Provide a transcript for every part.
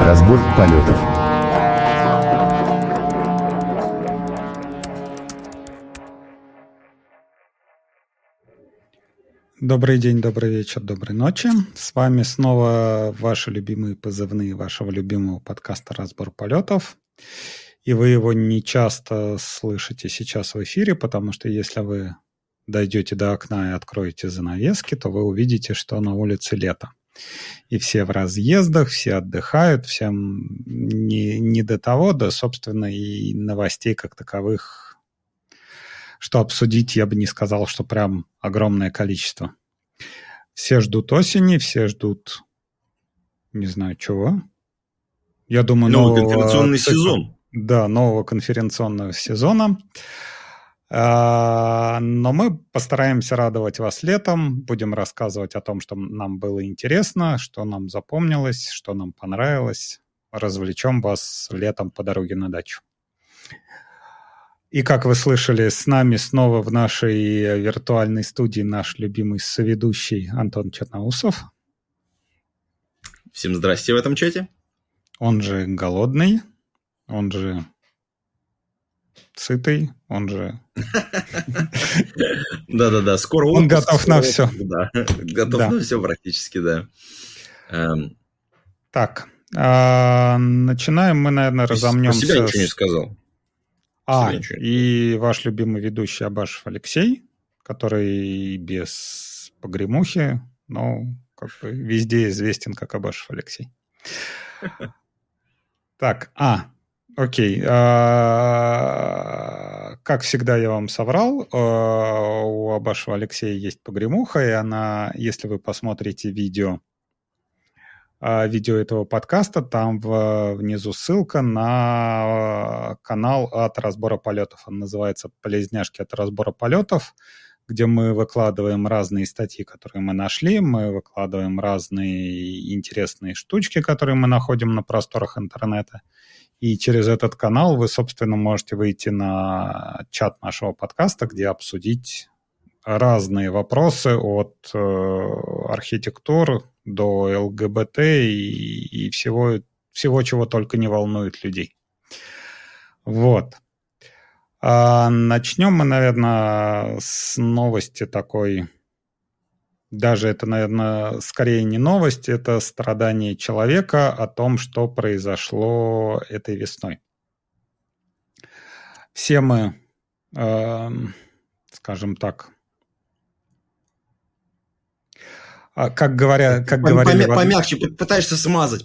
Разбор полетов. Добрый день, добрый вечер, доброй ночи. С вами снова ваши любимые позывные вашего любимого подкаста «Разбор полетов». И вы его не часто слышите сейчас в эфире, потому что если вы дойдете до окна и откроете занавески, то вы увидите, что на улице лето. И все в разъездах, все отдыхают, всем не до того, да, собственно, и новостей как таковых, что обсудить, я бы не сказал, что прям огромное количество. Все ждут осени, все ждут, не знаю, чего. Я думаю, нового конференционного сезона. Да, нового конференционного сезона. Но мы постараемся радовать вас летом, будем рассказывать о том, что нам было интересно, что нам запомнилось, что нам понравилось. Развлечем вас летом по дороге на дачу. И, как вы слышали, с нами снова в нашей виртуальной студии наш любимый соведущий Антон Черноусов. Всем здрасте в этом чате. Он же голодный, он же... сытый, он же... Да-да-да, скоро отпуск. Он готов на все. Готов на все практически, да. Так, начинаем мы, наверное, разомнемся... Про себя ничего не сказал. И ваш любимый ведущий Абашев Алексей, который без погремухи, но как бы везде известен как Абашев Алексей. Так, окей. Как всегда, я вам соврал. У Абашева Алексея есть погремуха, и она, если вы посмотрите видео этого подкаста, там внизу ссылка на канал от разбора полетов. Он называется «Полезняшки от разбора полетов», где мы выкладываем разные статьи, которые мы нашли, мы выкладываем разные интересные штучки, которые мы находим на просторах интернета. И через этот канал вы, собственно, можете выйти на чат нашего подкаста, где обсудить разные вопросы от архитектур до ЛГБТ и всего, чего только не волнует людей. Вот. Начнем мы, наверное, с новости такой. Даже это, наверное, скорее не новость, это страдание человека о том, что произошло этой весной. Все мы, скажем так, как говорили... Помягче, пытаешься смазать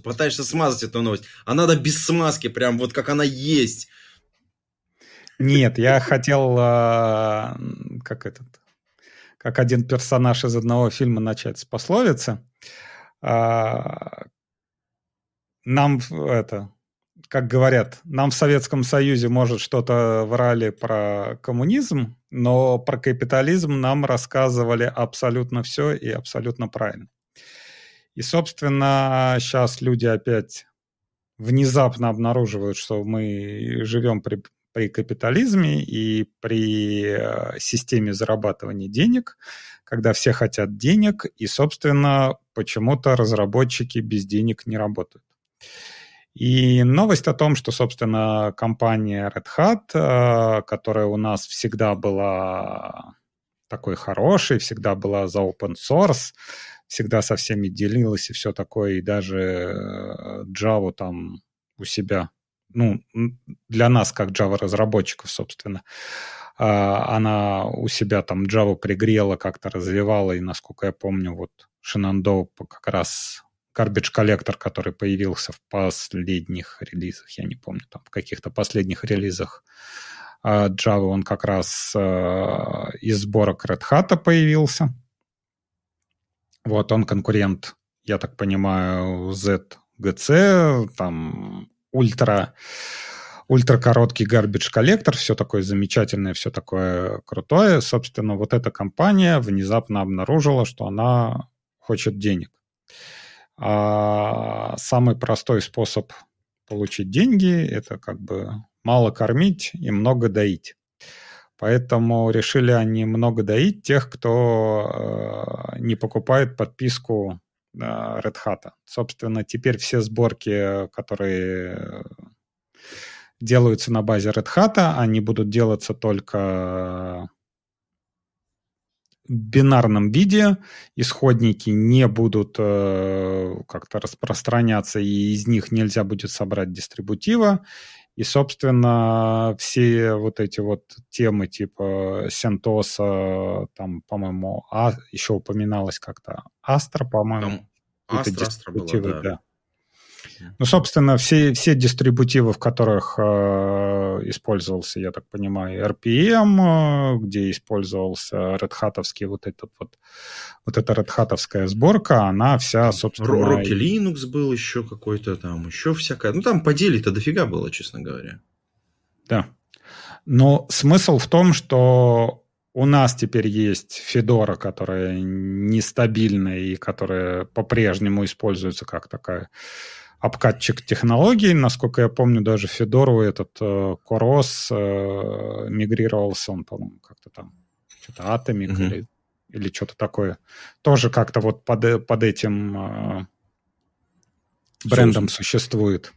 эту новость. А надо без смазки, прям вот как она есть. Нет, я хотел, как один персонаж из одного фильма, начать с пословицы. Нам в Советском Союзе, может, что-то врали про коммунизм, но про капитализм нам рассказывали абсолютно все и абсолютно правильно. И, собственно, сейчас люди опять внезапно обнаруживают, что мы живем при капитализме и при системе зарабатывания денег, когда все хотят денег, и, собственно, почему-то разработчики без денег не работают. И новость о том, что, собственно, компания Red Hat, которая у нас всегда была такой хорошей, всегда была за open source, всегда со всеми делилась и все такое, и даже Java там у себя, для нас, как Java-разработчиков, собственно, она у себя там Java пригрела, как-то развивала, и, насколько я помню, вот Shenandoah как раз Garbage Collector, который появился в последних релизах, я не помню, там в каких-то последних релизах Java, он как раз из сборок Red Hat появился. Вот он конкурент, я так понимаю, ZGC, там... ультракороткий гарбидж-коллектор, все такое замечательное, все такое крутое. Собственно, вот эта компания внезапно обнаружила, что она хочет денег. А самый простой способ получить деньги – это как бы мало кормить и много доить. Поэтому решили они много доить тех, кто не покупает подписку Red Hat. Собственно, теперь все сборки, которые делаются на базе Red Hat, они будут делаться только в бинарном виде. Исходники не будут как-то распространяться, и из них нельзя будет собрать дистрибутива. И, собственно, все вот эти вот темы типа CentOS, там, по-моему, еще упоминалось как-то Астра, по-моему. Астра была, да. Ну, собственно, все дистрибутивы, в которых использовался, я так понимаю, RPM, где использовался Red Hat-овский вот эта Red Hat-овская сборка, она вся, собственно... Rocky Linux был еще какой-то там, еще всякая. Ну, там по деле-то дофига было, честно говоря. Да. Но смысл в том, что у нас теперь есть Fedora, которая нестабильная и которая по-прежнему используется как такая... обкатчик технологий. Насколько я помню, даже Федору этот CoreOS мигрировался, он, по-моему, как-то там, что-то Atomic или что-то такое. Тоже как-то вот под этим брендом существует.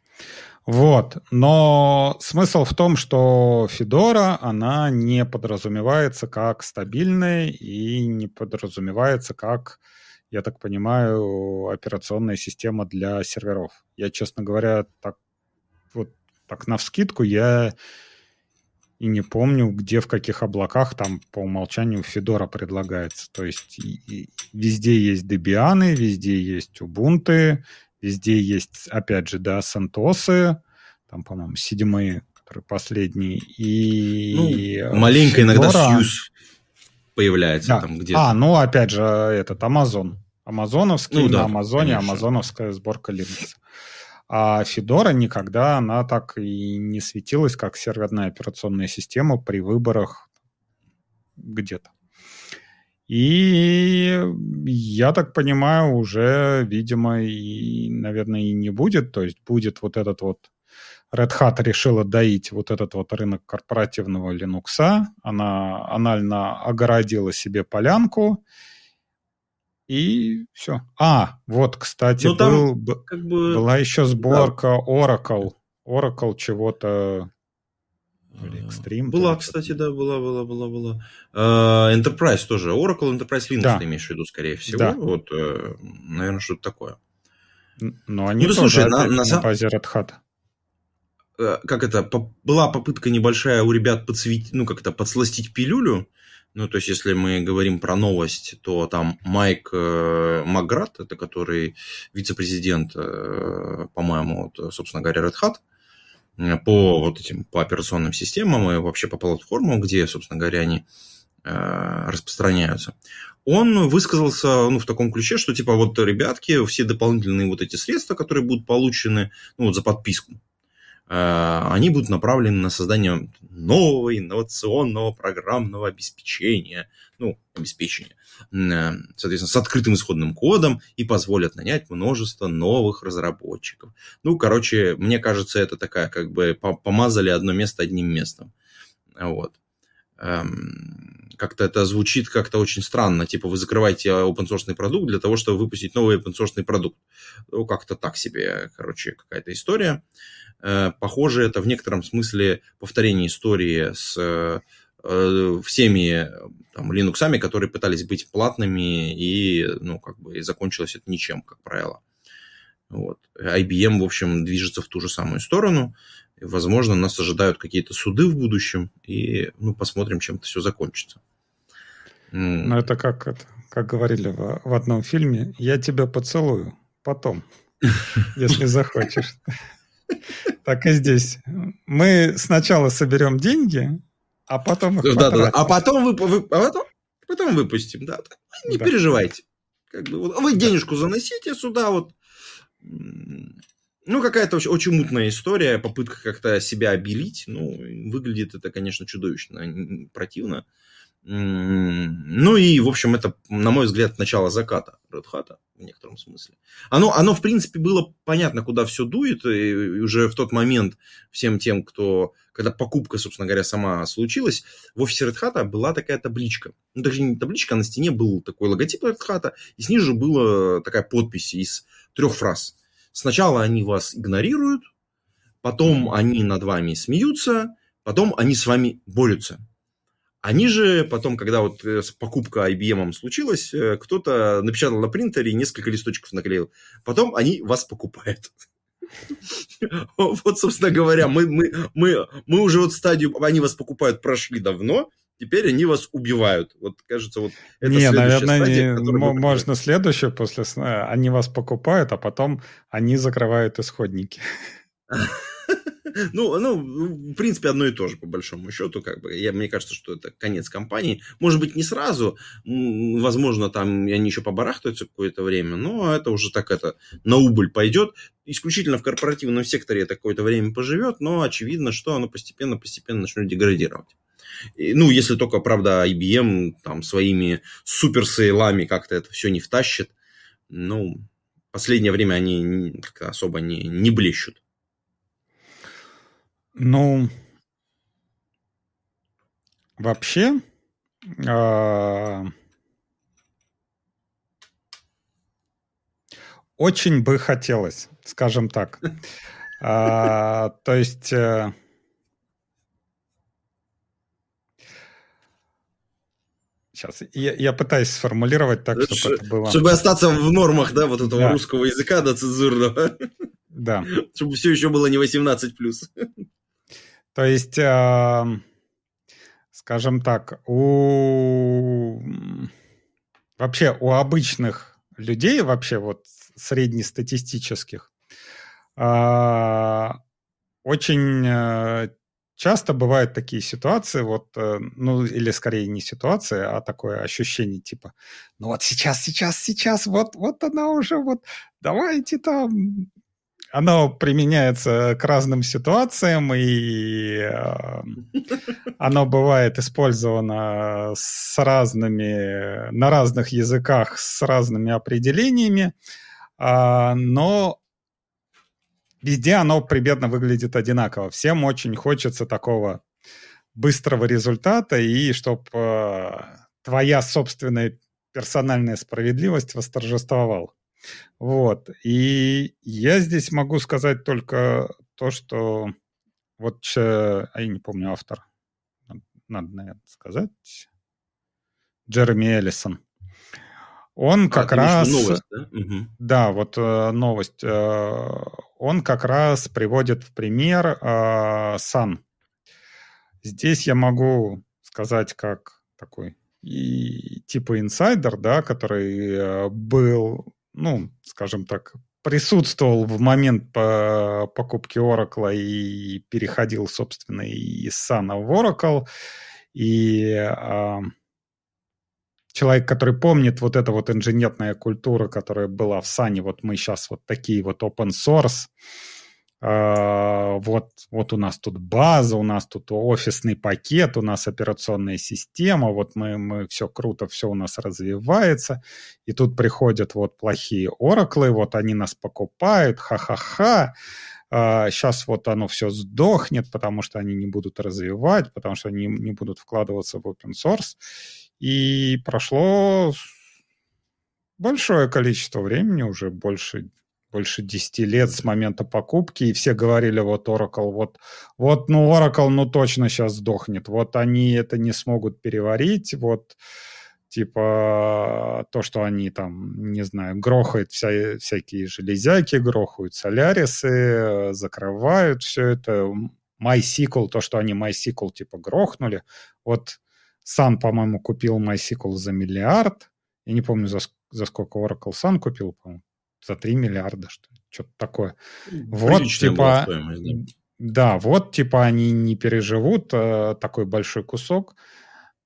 Вот. Но смысл в том, что Fedora, она не подразумевается как стабильная и не подразумевается как... я так понимаю, операционная система для серверов. Я, честно говоря, так навскидку я и не помню, где, в каких облаках там по умолчанию Fedora предлагается. То есть и везде есть Debian, везде есть Ubuntu, везде есть, опять же, да, CentOS, там, по-моему, седьмые, которые последние. И маленько Fedora... иногда Сьюз появляется, да, там где-то. Ну, опять же, этот Amazon. Амазоновский, ну, да, на Амазоне, конечно. Амазоновская сборка Linux. А Fedora никогда, она так и не светилась, как серверная операционная система при выборах где-то. И я так понимаю, уже, видимо, и, наверное, и не будет. То есть будет вот этот вот Red Hat решила доить вот этот вот рынок корпоративного Linux. Она анально огородила себе полянку. И все. Вот, кстати, была еще сборка, да. Oracle чего-то... Extreme, была, кстати, да, была. Enterprise тоже. Oracle, Enterprise Linux, да. Ты имеешь в виду, скорее всего. Да. Вот, наверное, что-то такое. Но они тоже на базе Red Hat. Как это, была попытка небольшая у ребят подсластить пилюлю. Ну, то есть, если мы говорим про новость, то там Майк Макград, это который вице-президент, по-моему, вот, собственно говоря, Red Hat, по вот этим, по операционным системам и вообще по платформам, где, собственно говоря, они распространяются. Он высказался в таком ключе, что типа вот, ребятки, все дополнительные вот эти средства, которые будут получены за подписку, они будут направлены на создание нового инновационного программного обеспечения, соответственно, с открытым исходным кодом и позволят нанять множество новых разработчиков. Мне кажется, это такая, как бы, помазали одно место одним местом. Вот. Как-то это звучит как-то очень странно, типа вы закрываете open-source продукт для того, чтобы выпустить новый open-source продукт. Как-то так себе, какая-то история. Похоже, это в некотором смысле повторение истории с всеми линуксами, которые пытались быть платными, и, и закончилось это ничем, как правило. Вот. IBM, в общем, движется в ту же самую сторону. Возможно, нас ожидают какие-то суды в будущем, и посмотрим, чем это все закончится. Ну, это как говорили в одном фильме, я тебя поцелую потом, если захочешь. Так и здесь. Мы сначала соберем деньги, а потом их потратим. Да. А потом выпустим. Да. Не переживайте. Вы денежку заносите сюда, вот. Какая-то очень мутная история, попытка как-то себя обелить. Выглядит это, конечно, чудовищно, противно. Ну и, в общем, это, на мой взгляд, начало заката Red Hat в некотором смысле. Оно, в принципе, было понятно, куда все дует, и уже в тот момент всем тем, когда покупка, собственно говоря, сама случилась, в офисе Red Hat была такая табличка. Ну, даже не табличка, а на стене был такой логотип Red Hat, и снизу была такая подпись из 3 фраз. Сначала они вас игнорируют, потом они над вами смеются, потом они с вами борются. Они же потом, когда вот покупка IBM случилась, кто-то напечатал на принтере и несколько листочков наклеил. Потом они вас покупают. Вот, собственно говоря, мы уже вот стадию «они вас покупают» прошли давно, теперь они вас убивают. Вот, кажется, вот это следующая стадия. Можно следующую после сна. Они вас покупают, а потом они закрывают исходники. Ну, в принципе, одно и то же, по большому счету, как бы. Мне кажется, что это конец компании. Может быть, не сразу. Возможно, там они еще побарахтаются какое-то время, но это уже так на убыль пойдет. Исключительно в корпоративном секторе это какое-то время поживет, но очевидно, что оно постепенно начнет деградировать. Ну, если только, правда, IBM там своими суперсейлами как-то это все не втащит. Ну, последнее время они как-то особо не блещут. Ну, вообще, очень бы хотелось, скажем так. То есть, сейчас я пытаюсь сформулировать так, чтобы это было... Чтобы остаться в нормах, да, вот этого русского языка до цензурного. Да. Чтобы все еще было не 18+. То есть, скажем так, у обычных людей, вообще вот среднестатистических, очень часто бывают такие ситуации, или скорее не ситуации, а такое ощущение типа, ну вот сейчас, вот она уже, вот давайте там... Оно применяется к разным ситуациям, и оно бывает использовано на разных языках с разными определениями, но везде оно примерно выглядит одинаково. Всем очень хочется такого быстрого результата, и чтобы твоя собственная персональная справедливость восторжествовала. Вот, и я здесь могу сказать только то, что я не помню автора, надо, наверное, сказать, Джереми Эллисон. Он как раз... Новость, да? Угу. Да, вот новость. Он как раз приводит в пример Sun. Здесь я могу сказать как такой типа инсайдер, да, который был... скажем так, присутствовал в момент покупки Oracle и переходил, собственно, из Sun в Oracle. И человек, который помнит вот эта вот инженерная культура, которая была в Sun, вот мы сейчас вот такие вот open source, вот у нас тут база, у нас тут офисный пакет, у нас операционная система, вот мы все круто, все у нас развивается, и тут приходят вот плохие ораклы, вот они нас покупают, ха-ха-ха, сейчас вот оно все сдохнет, потому что они не будут развивать, потому что они не будут вкладываться в open source, и прошло большое количество времени, уже больше 10 лет с момента покупки, и все говорили, вот Oracle, Oracle, точно сейчас сдохнет, вот они это не смогут переварить, вот, типа, то, что они там, не знаю, грохают всякие железяки, грохают солярисы, закрывают все это, MySQL, то, что они MySQL, типа, грохнули, вот Sun, по-моему, купил MySQL за миллиард, я не помню, за сколько Oracle Sun купил, по-моему, за 3 миллиарда, что-то такое. Приличная они не переживут такой большой кусок.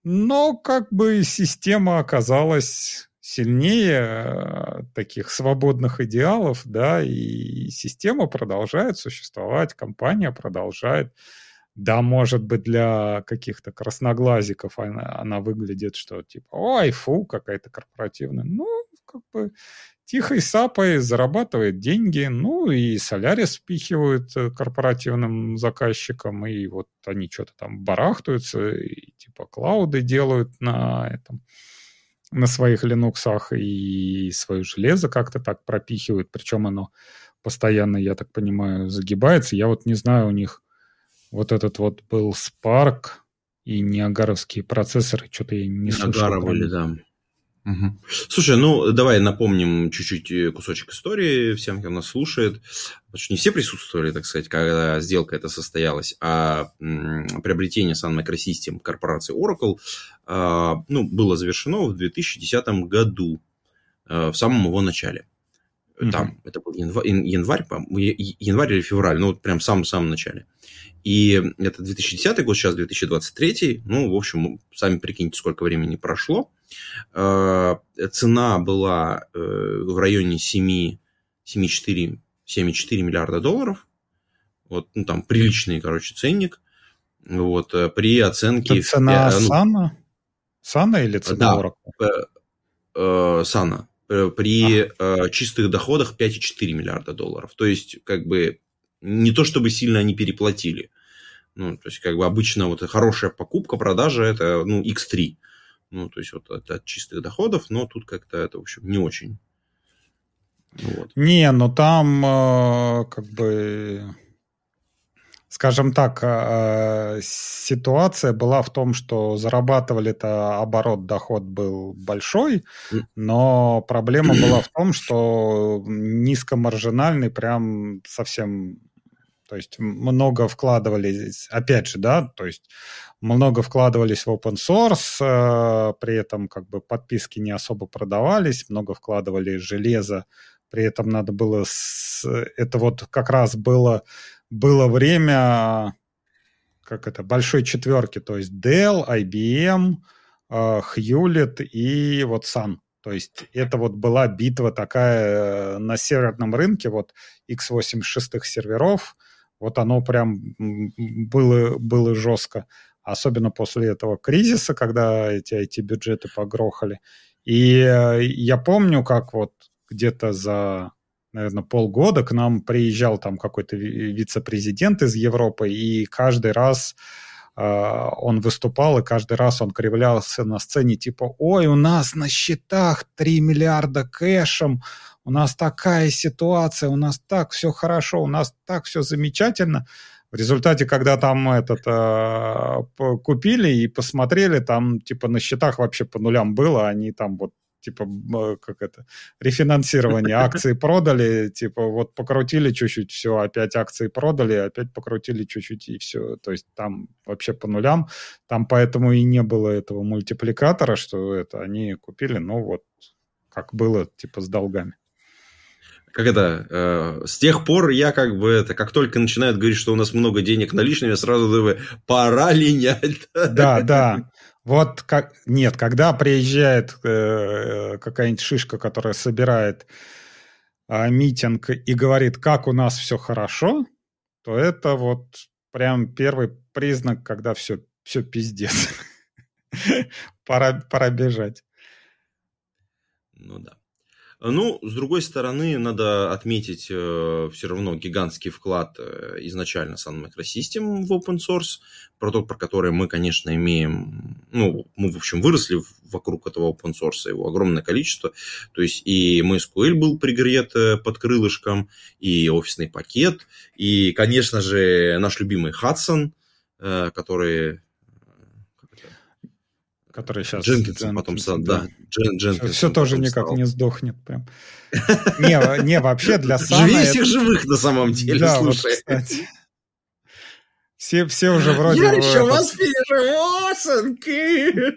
Но как бы система оказалась сильнее таких свободных идеалов, да, и система продолжает существовать, компания продолжает Да, может быть, для каких-то красноглазиков она выглядит, что типа, ой, фу, какая-то корпоративная. Ну, как бы тихой сапой зарабатывает деньги, ну и Solaris впихивают корпоративным заказчикам, и вот они что-то там барахтаются, и типа клауды делают на этом, на своих Linux'ах, и свое железо как-то так пропихивают, причем оно постоянно, я так понимаю, загибается. Я вот не знаю, у них вот этот вот был Spark и неагаровские процессоры, что-то я не слышал. Неагаровали, да. Угу. Слушай, ну давай напомним чуть-чуть кусочек истории всем, кто нас слушает. Потому что не все присутствовали, так сказать, когда сделка эта состоялась, а приобретение Sun Microsystems корпорации Oracle было завершено в 2010 году, в самом его начале. Там, это был январь или февраль, ну, вот прям в самом-самом начале. И это 2010 год, сейчас 2023. Ну, в общем, сами прикиньте, сколько времени прошло. Цена была в районе 7,4 миллиарда долларов. Вот, ну, там приличный, короче, ценник. Вот, при оценке... Это цена Сана? Сана или цена Oracle? Да, Сана. При чистых доходах 5,4 миллиарда долларов. То есть, как бы, не то чтобы сильно они переплатили. Ну, то есть, как бы, обычно вот хорошая покупка, продажа, это, ну, x3. Ну, то есть, вот от чистых доходов, но тут как-то это, в общем, не очень. Вот. Не, ну, там, как бы, скажем так, ситуация была в том, что зарабатывали-то оборот, доход был большой, но проблема была в том, что низкомаржинальный прям совсем... То есть много вкладывались, опять же, да, то есть много вкладывались в open source, при этом как бы подписки не особо продавались, много вкладывали железо, при этом надо было... Это вот как раз было время, как это, большой четверки, то есть Dell, IBM, Hewlett и вот Sun. То есть это вот была битва такая на северном рынке, вот x86 серверов, вот оно прям было жестко. Особенно после этого кризиса, когда эти IT-бюджеты погрохали. И я помню, как вот где-то за... наверное, полгода к нам приезжал там какой-то вице-президент из Европы, и каждый раз он выступал, и каждый раз он кривлялся на сцене, типа, ой, у нас на счетах 3 миллиарда кэшем, у нас такая ситуация, у нас так все хорошо, у нас так все замечательно. В результате, когда там купили и посмотрели, там типа на счетах вообще по нулям было, они там вот типа, как это, рефинансирование, акции продали, типа, вот покрутили чуть-чуть, все, опять акции продали, опять покрутили чуть-чуть, и все. То есть там вообще по нулям, там поэтому и не было этого мультипликатора, что это они купили, ну вот, как было, типа, с долгами. Как это, с тех пор я как бы, это, как только начинают говорить, что у нас много денег наличными, я сразу думаю, пора линять. Да, да. Вот как... Нет, когда приезжает какая-нибудь шишка, которая собирает митинг и говорит, как у нас все хорошо, то это вот прям первый признак, когда все пиздец. Пора бежать. Ну да. Ну, с другой стороны, надо отметить все равно гигантский вклад изначально Sun Microsystems в open source, продукт, про который мы, конечно, имеем... Ну, мы, в общем, выросли вокруг этого open source, его огромное количество. То есть и MySQL был пригрет под крылышком, и офисный пакет, и, конечно же, наш любимый Hudson, который сейчас... Jenkins потом стал, да. Все тоже никак стал. Не сдохнет прям. Не, вообще для Сана... Живее всех живых на самом деле, да, слушай. Вот, кстати. Все уже вроде... Я еще вас переживу, сынки!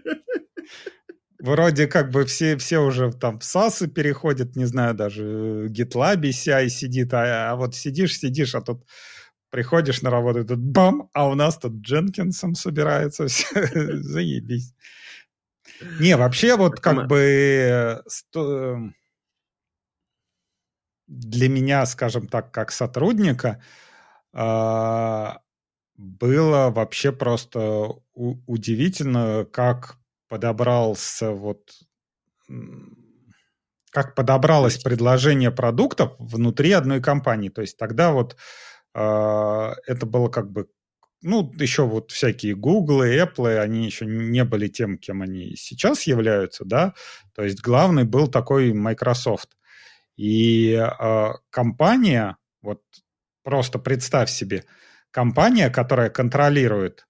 Вроде как бы все уже там в САСы переходят, не знаю, даже в GitLab CI сидит, а вот сидишь, а тут... Приходишь на работу, тут бам, а у нас тут Дженкинсом собирается. Заебись. Не, вообще вот как бы для меня, скажем так, как сотрудника, было вообще просто удивительно, как подобралось предложение продуктов внутри одной компании. То есть тогда это было еще всякие Google, Apple, они еще не были тем, кем они сейчас являются, да. То есть главный был такой Microsoft. И компания, просто представь себе, компания, которая контролирует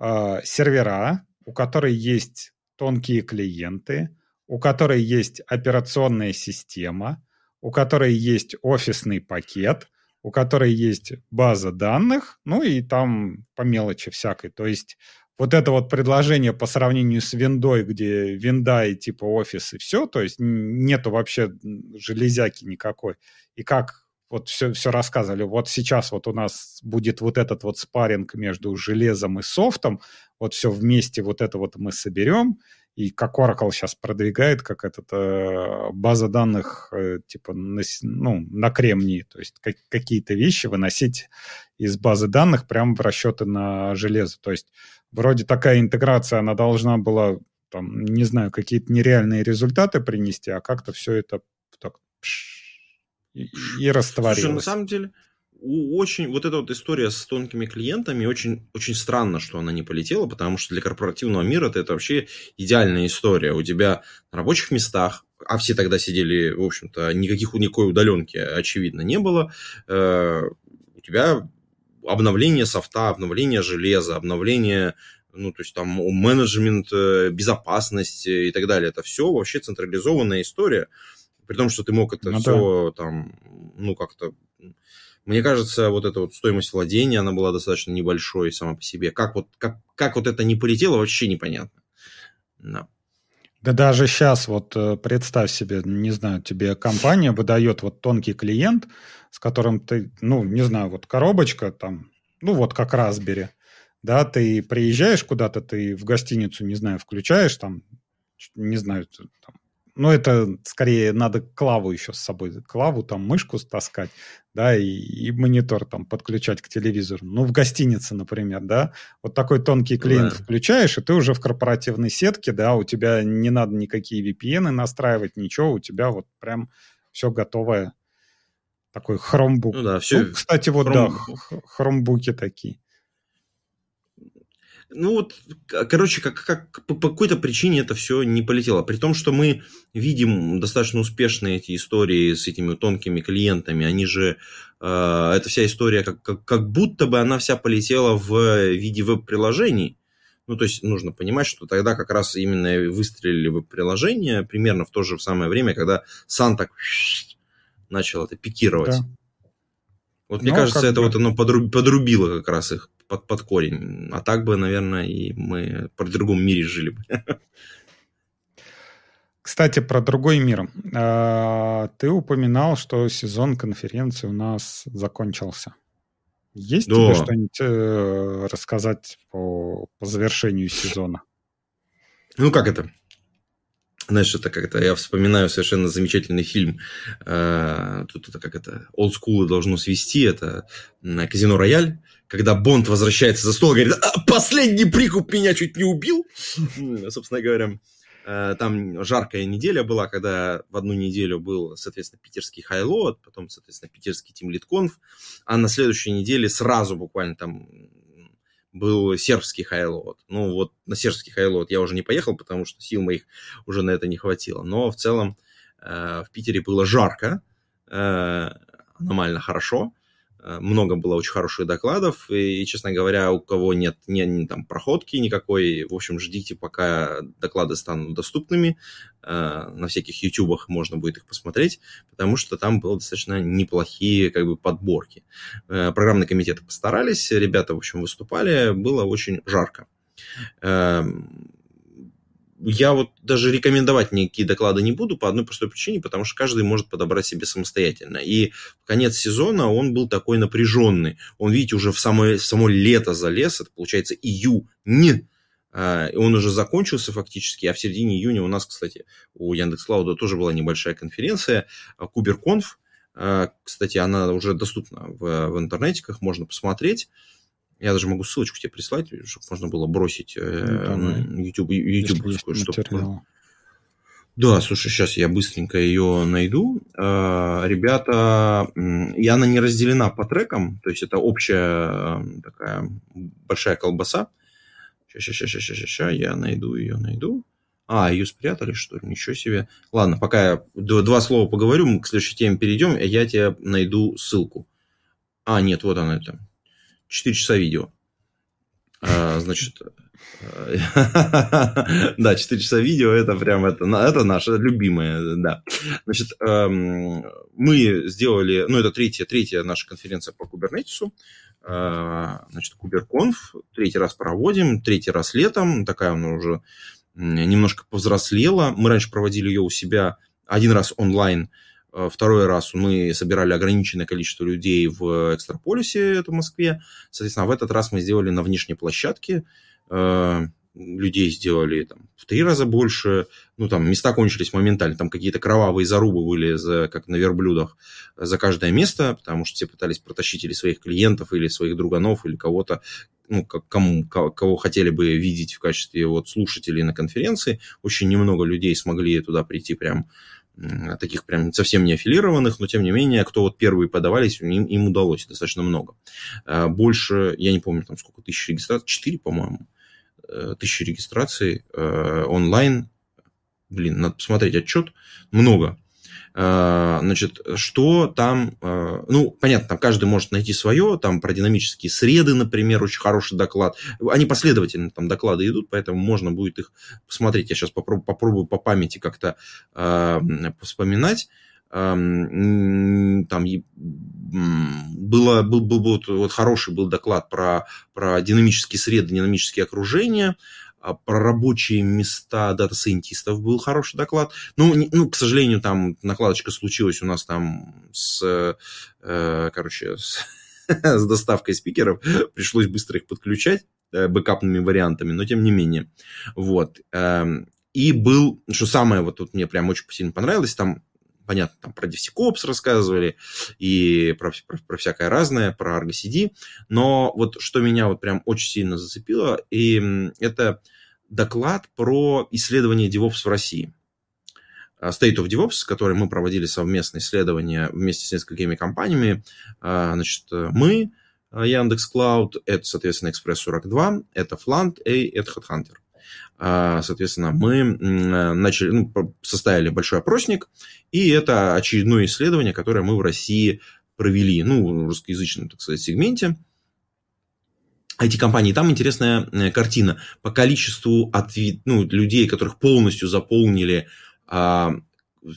сервера, у которой есть тонкие клиенты, у которой есть операционная система, у которой есть офисный пакет, у которой есть база данных, и там по мелочи всякой. То есть это предложение по сравнению с виндой, где винда и типа офис и все, то есть нету вообще железяки никакой. И как все рассказывали, сейчас у нас будет этот спарринг между железом и софтом, все вместе это мы соберем, и как Oracle сейчас продвигает, как база данных на кремнии, то есть какие-то вещи выносить из базы данных прямо в расчеты на железо. То есть вроде такая интеграция, она должна была, какие-то нереальные результаты принести, а как-то все это так и растворилось. Слушай, на самом деле... Очень эта история с тонкими клиентами очень, очень странно, что она не полетела, потому что для корпоративного мира это вообще идеальная история. У тебя на рабочих местах, а все тогда сидели, в общем-то, никакой удаленки, очевидно, не было. У тебя обновление софта, обновление железа, обновление, менеджмент, безопасность и так далее. Это все вообще централизованная история, при том, что ты мог это все как-то... Мне кажется, стоимость владения, она была достаточно небольшой сама по себе. Как это не полетело, вообще непонятно. No. Да даже сейчас представь себе, не знаю, тебе компания выдает тонкий клиент, с которым ты, коробочка там, как Raspberry, да, ты приезжаешь куда-то, ты в гостиницу, не знаю, включаешь там, не знаю, там, это скорее надо клаву еще с собой, мышку таскать, да, и монитор там подключать к телевизору. В гостинице, например, да, такой тонкий клиент включаешь, и ты уже в корпоративной сетке, да, у тебя не надо никакие VPN настраивать, ничего, у тебя прям все готовое, такой хромбук. Все, кстати, хромбуки такие. Как по какой-то причине это все не полетело. При том, что мы видим достаточно успешные эти истории с этими тонкими клиентами. Они же, эта вся история, как будто бы она вся полетела в виде веб-приложений. То есть нужно понимать, что тогда как раз именно выстрелили веб-приложения примерно в то же самое время, когда Sun так начал это пикировать. Да. Мне кажется, это оно подрубило как раз их под корень. А так бы, наверное, и мы в другом мире жили бы. Кстати, про другой мир. Ты упоминал, что сезон конференции у нас закончился. Есть тебе что-нибудь рассказать по завершению сезона? Как это? Знаешь, это как-то... Я вспоминаю совершенно замечательный фильм. Тут это олдскулы должно свести. Это «Казино Рояль». Когда Бонд возвращается за стол и говорит: «Последний прикуп меня чуть не убил». Собственно говоря, там жаркая неделя была, когда в одну неделю был, соответственно, питерский Highload, потом, соответственно, питерский Teamlead.Conf, а на следующей неделе сразу буквально там... был сербский Highload. На сербский Highload я уже не поехал, потому что сил моих уже на это не хватило. Но в целом в Питере было жарко, аномально хорошо. Много было очень хороших докладов. И, честно говоря, у кого нет ни там проходки никакой, в общем, ждите, пока доклады станут доступными. На всяких ютубах можно будет их посмотреть, потому что там были достаточно неплохие подборки. Программные комитеты постарались, ребята, в общем, выступали. Было очень жарко. Я даже рекомендовать никакие доклады не буду по одной простой причине, потому что каждый может подобрать себе самостоятельно. И конец сезона, он был такой напряженный. Он, видите, уже в само лето залез, это получается июнь. И он уже закончился фактически, а в середине июня у нас, кстати, у Яндекс.Клауда тоже была небольшая конференция Kuberconf. Кстати, она уже доступна в интернетиках, можно посмотреть. Я даже могу ссылочку тебе прислать, чтобы можно было бросить YouTube-ку. Чтобы... Да, слушай, сейчас я быстренько ее найду. Ребята, и она не разделена по трекам, то есть это общая такая большая колбаса. Сейчас, я найду. А, ее спрятали, что ли? Ничего себе. Ладно, пока я два слова поговорю, мы к следующей теме перейдем, я тебе найду ссылку. А, нет, вот она там. 4 часа видео. Значит, да, 4 часа видео, это прям, это наше любимое, да. Значит, мы сделали, ну, это третья наша конференция по Kubernetes. Значит, Kuberconf. Третий раз проводим, третий раз летом. Такая она уже немножко повзрослела. Мы раньше проводили ее у себя один раз онлайн, второй раз мы собирали ограниченное количество людей в Экстраполисе, это в Москве. Соответственно, в этот раз мы сделали на внешней площадке. Людей сделали там, в 3 раза больше. Ну, там места кончились моментально. Там какие-то кровавые зарубы были, как на верблюдах, за каждое место, потому что все пытались протащить или своих клиентов, или своих друганов, или кого-то, ну, кого хотели бы видеть в качестве вот, слушателей на конференции. Очень немного людей смогли туда прийти прям таких прям совсем не аффилированных, но тем не менее, кто вот первые подавались, им удалось достаточно много. Больше, я не помню, там сколько тысяч регистраций, 4, по-моему, тысячи регистраций онлайн. Блин, надо посмотреть отчет. Много. Значит, что там... Ну, понятно, там каждый может найти свое. Там про динамические среды, например, очень хороший доклад. Они последовательно там доклады идут, поэтому можно будет их посмотреть. Я сейчас попробую по памяти как-то вспоминать. Там был хороший был доклад про динамические среды, динамические окружения, про рабочие места дата-сайентистов был хороший доклад. Ну, к сожалению, там накладочка случилась у нас там с доставкой спикеров. Пришлось быстро их подключать бэкапными вариантами, но тем не менее. Вот. И был, что самое вот тут мне прям очень сильно понравилось, там понятно, там про DevSecOps рассказывали и про всякое разное, про Argo CD. Но вот что меня вот прям очень сильно зацепило, и это доклад про исследование DevOps в России. State of DevOps, который мы проводили совместное исследование вместе с несколькими компаниями. Значит, мы, Яндекс.Клауд, это, соответственно, Express42, это Flant и это HeadHunter. Соответственно, мы составили большой опросник, и это очередное исследование, которое мы в России провели, ну, в русскоязычном, так сказать, сегменте IT-компаний. Там интересная картина по количеству людей, которых полностью заполнили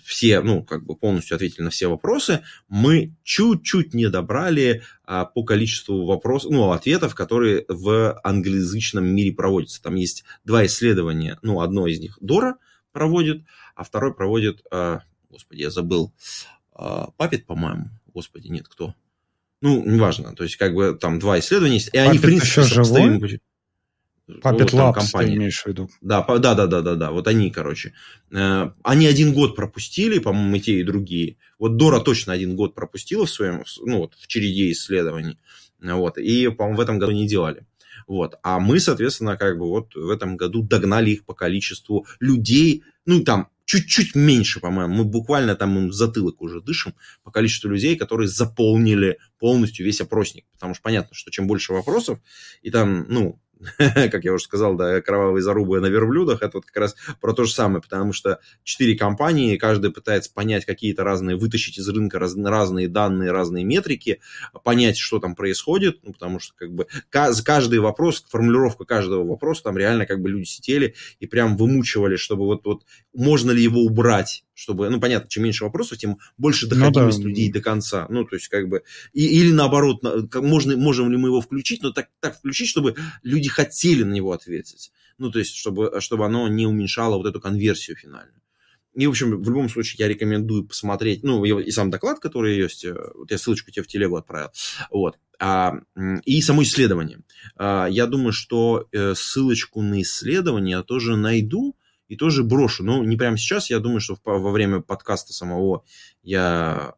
все, ну, как бы полностью ответили на все вопросы. Мы чуть-чуть не добрали по количеству вопросов, ну, ответов, которые в англоязычном мире проводятся. Там есть 2 исследования, ну, одно из них DORA проводит, а второй проводит, господи, я забыл, Puppet, по-моему, господи, нет, кто. Ну, неважно, то есть, как бы там 2 исследования есть, и Puppet они, в принципе, сопоставимы. Puppet Labs, ты имеешь в виду. Да, вот они, короче. Они 1 год пропустили, по-моему, и те, и другие. Вот DORA точно 1 год пропустила в своем, ну, вот, в череде исследований. Вот, и, по-моему, в этом году не делали. Вот, а мы, соответственно, как бы вот в этом году догнали их по количеству людей, ну, там, чуть-чуть меньше, по-моему, мы буквально там им затылок уже дышим по количеству людей, которые заполнили полностью весь опросник, потому что понятно, что чем больше вопросов, и там, ну, как я уже сказал, да, кровавые зарубы на верблюдах, это вот как раз про то же самое, потому что 4 компании, каждая пытается понять какие-то разные, вытащить из рынка разные данные, разные метрики, понять, что там происходит, ну, потому что как бы каждый вопрос, формулировка каждого вопроса, там реально как бы люди сидели и прям вымучивали, чтобы вот можно ли его убрать, чтобы, ну, понятно, чем меньше вопросов, тем больше доходимость людей до конца, ну, то есть как бы, или наоборот, можем ли мы его включить, но так включить, чтобы люди хотели на него ответить, ну, то есть чтобы оно не уменьшало вот эту конверсию финальную. И, в общем, в любом случае, я рекомендую посмотреть, ну, и сам доклад, который есть, вот я ссылочку тебе в телегу отправил, вот, и само исследование. Я думаю, что ссылочку на исследование я тоже найду, и тоже брошу. Ну, не прямо сейчас. Я думаю, что во время подкаста самого я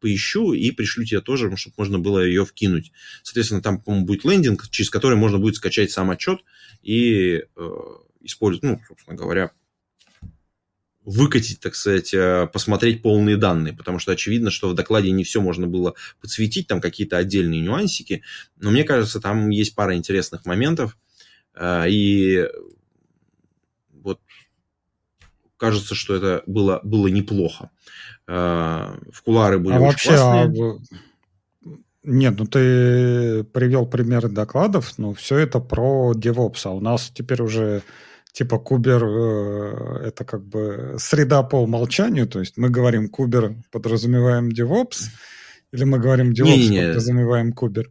поищу и пришлю тебе тоже, чтобы можно было ее вкинуть. Соответственно, там, по-моему, будет лендинг, через который можно будет скачать сам отчет и использовать, ну, собственно говоря, выкатить, так сказать, посмотреть полные данные, потому что очевидно, что в докладе не все можно было подсветить, там какие-то отдельные нюансики, но мне кажется, там есть пара интересных моментов, и вот кажется, что это было неплохо. В кулары были очень классные. Нет, ну ты привел примеры докладов, но все это про DevOps, а у нас теперь уже типа кубер – это как бы среда по умолчанию, то есть мы говорим кубер, подразумеваем DevOps, или мы говорим DevOps, подразумеваем кубер?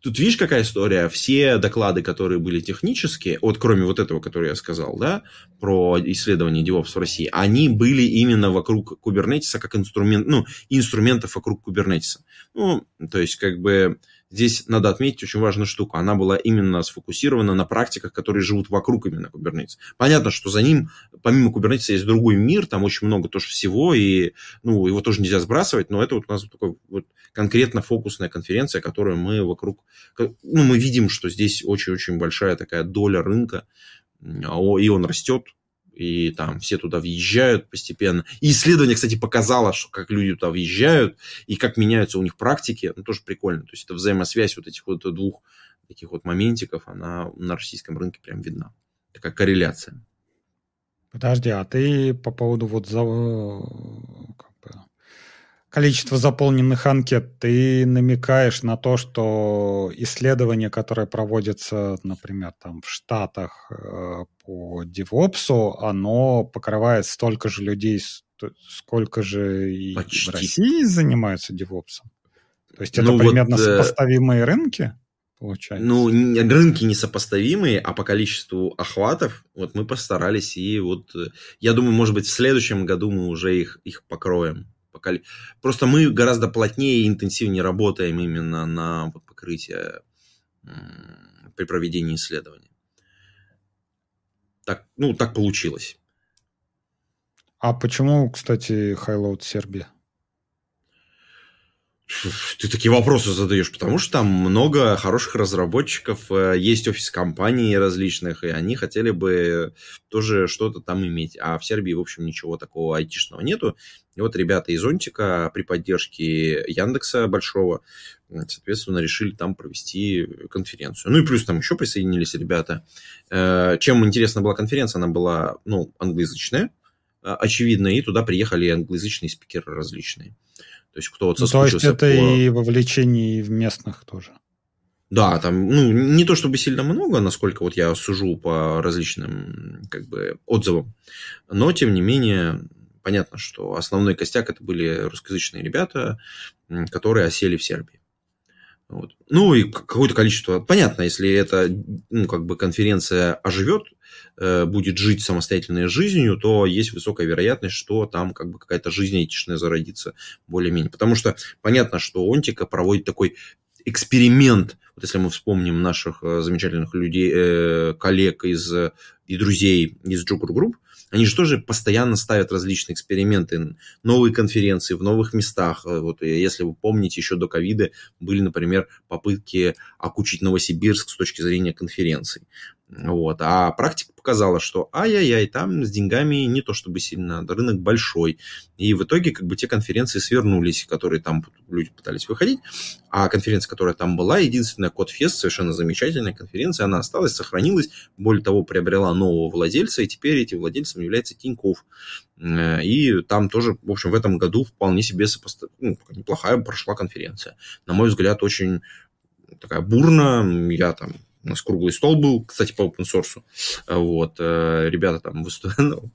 Тут видишь, какая история? Все доклады, которые были технические, вот кроме вот этого, который я сказал, да, про исследование DevOps в России, они были именно вокруг Kubernetes как инструмент, ну, инструментов вокруг Kubernetes. Ну, то есть как бы здесь надо отметить очень важную штуку. Она была именно сфокусирована на практиках, которые живут вокруг именно Kubernetes. Понятно, что за ним, помимо Kubernetes, есть другой мир, там очень много тоже всего, и ну, его тоже нельзя сбрасывать, но это вот у нас такой вот конкретно фокусная конференция, которую мы вокруг... Ну, мы видим, что здесь очень-очень большая такая доля рынка, и он растет, и там все туда въезжают постепенно. И исследование, кстати, показало, что как люди туда въезжают, и как меняются у них практики. Ну, тоже прикольно. То есть, это взаимосвязь вот этих вот двух таких вот моментиков, она на российском рынке прям видна. Такая корреляция. Подожди, а ты по поводу вот количества заполненных анкет, ты намекаешь на то, что исследования, которые проводятся, например, там в Штатах по DevOps, оно покрывает столько же людей, сколько же и почти в России занимаются DevOps? То есть это примерно сопоставимые рынки, получается? Ну, рынки несопоставимые, а по количеству охватов вот мы постарались, и вот я думаю, может быть, в следующем году мы уже их покроем. Просто мы гораздо плотнее и интенсивнее работаем именно на покрытие при проведении исследований. Так, ну, так получилось. А почему, кстати, Highload Сербия? Ты такие вопросы задаешь, потому что там много хороших разработчиков, есть офис компаний различных, и они хотели бы тоже что-то там иметь. А в Сербии, в общем, ничего такого айтишного нету. И вот ребята из Онтика при поддержке Яндекса большого, соответственно, решили там провести конференцию. Ну и плюс там еще присоединились ребята. Чем интересна была конференция? Она была, ну, англоязычная, очевидно, и туда приехали англоязычные спикеры различные. То есть, кто вот соскучился и вовлечение в местных тоже. Да, там, ну, не то чтобы сильно много, насколько вот я сужу по различным, как бы, отзывам. Но, тем не менее, понятно, что основной костяк это были русскоязычные ребята, которые осели в Сербии. Вот. Ну, и какое-то количество... Понятно, если это, ну, как бы конференция оживет, будет жить самостоятельной жизнью, то есть высокая вероятность, что там как бы какая-то жизнь айтишная зародится более-менее. Потому что понятно, что Онтика проводит такой эксперимент. Вот если мы вспомним наших замечательных людей, коллег и друзей из Joker Group, они же тоже постоянно ставят различные эксперименты, новые конференции в новых местах. Вот если вы помните, еще до ковида были, например, попытки окучить Новосибирск с точки зрения конференций. Вот. А практика показала, что ай-яй-яй, там с деньгами не то чтобы сильно, рынок большой. И в итоге как бы те конференции свернулись, которые там люди пытались выходить. А конференция, которая там была, единственная Кодфест, совершенно замечательная конференция, она осталась, сохранилась, более того, приобрела нового владельца, и теперь этим владельцем является Тинькофф. И там тоже, в общем, в этом году вполне себе неплохая прошла конференция. На мой взгляд, очень такая бурная. У нас круглый стол был, кстати, по open source. Вот. Ребята там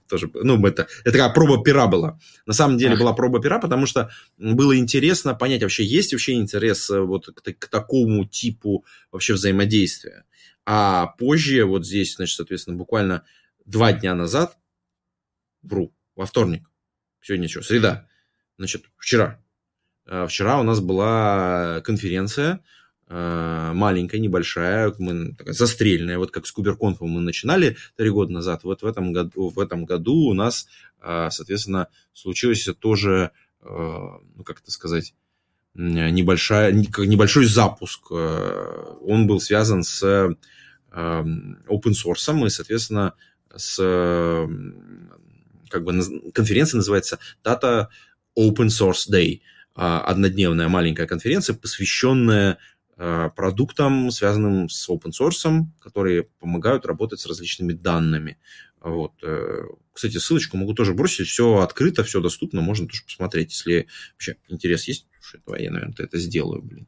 тоже... Ну, это такая проба пера была. На самом деле была проба пера, потому что было интересно понять, вообще есть вообще интерес вот к такому типу вообще взаимодействия. А позже, вот здесь, значит, соответственно, буквально 2 дня назад, во вторник, сегодня что, среда, значит, вчера у нас была конференция, маленькая, небольшая, такая застрельная, вот как с Куберконфом мы начинали 3 года назад, вот в этом году у нас, соответственно, случилось тоже ну, как это сказать, небольшой запуск. Он был связан с open source, и, соответственно, с как бы конференция называется Data Open Source Day. Однодневная маленькая конференция, посвященная продуктам, связанным с open source, которые помогают работать с различными данными. Вот. Кстати, ссылочку могу тоже бросить. Все открыто, все доступно, можно тоже посмотреть. Если вообще интерес есть, слушай, я, наверное, это сделаю, блин.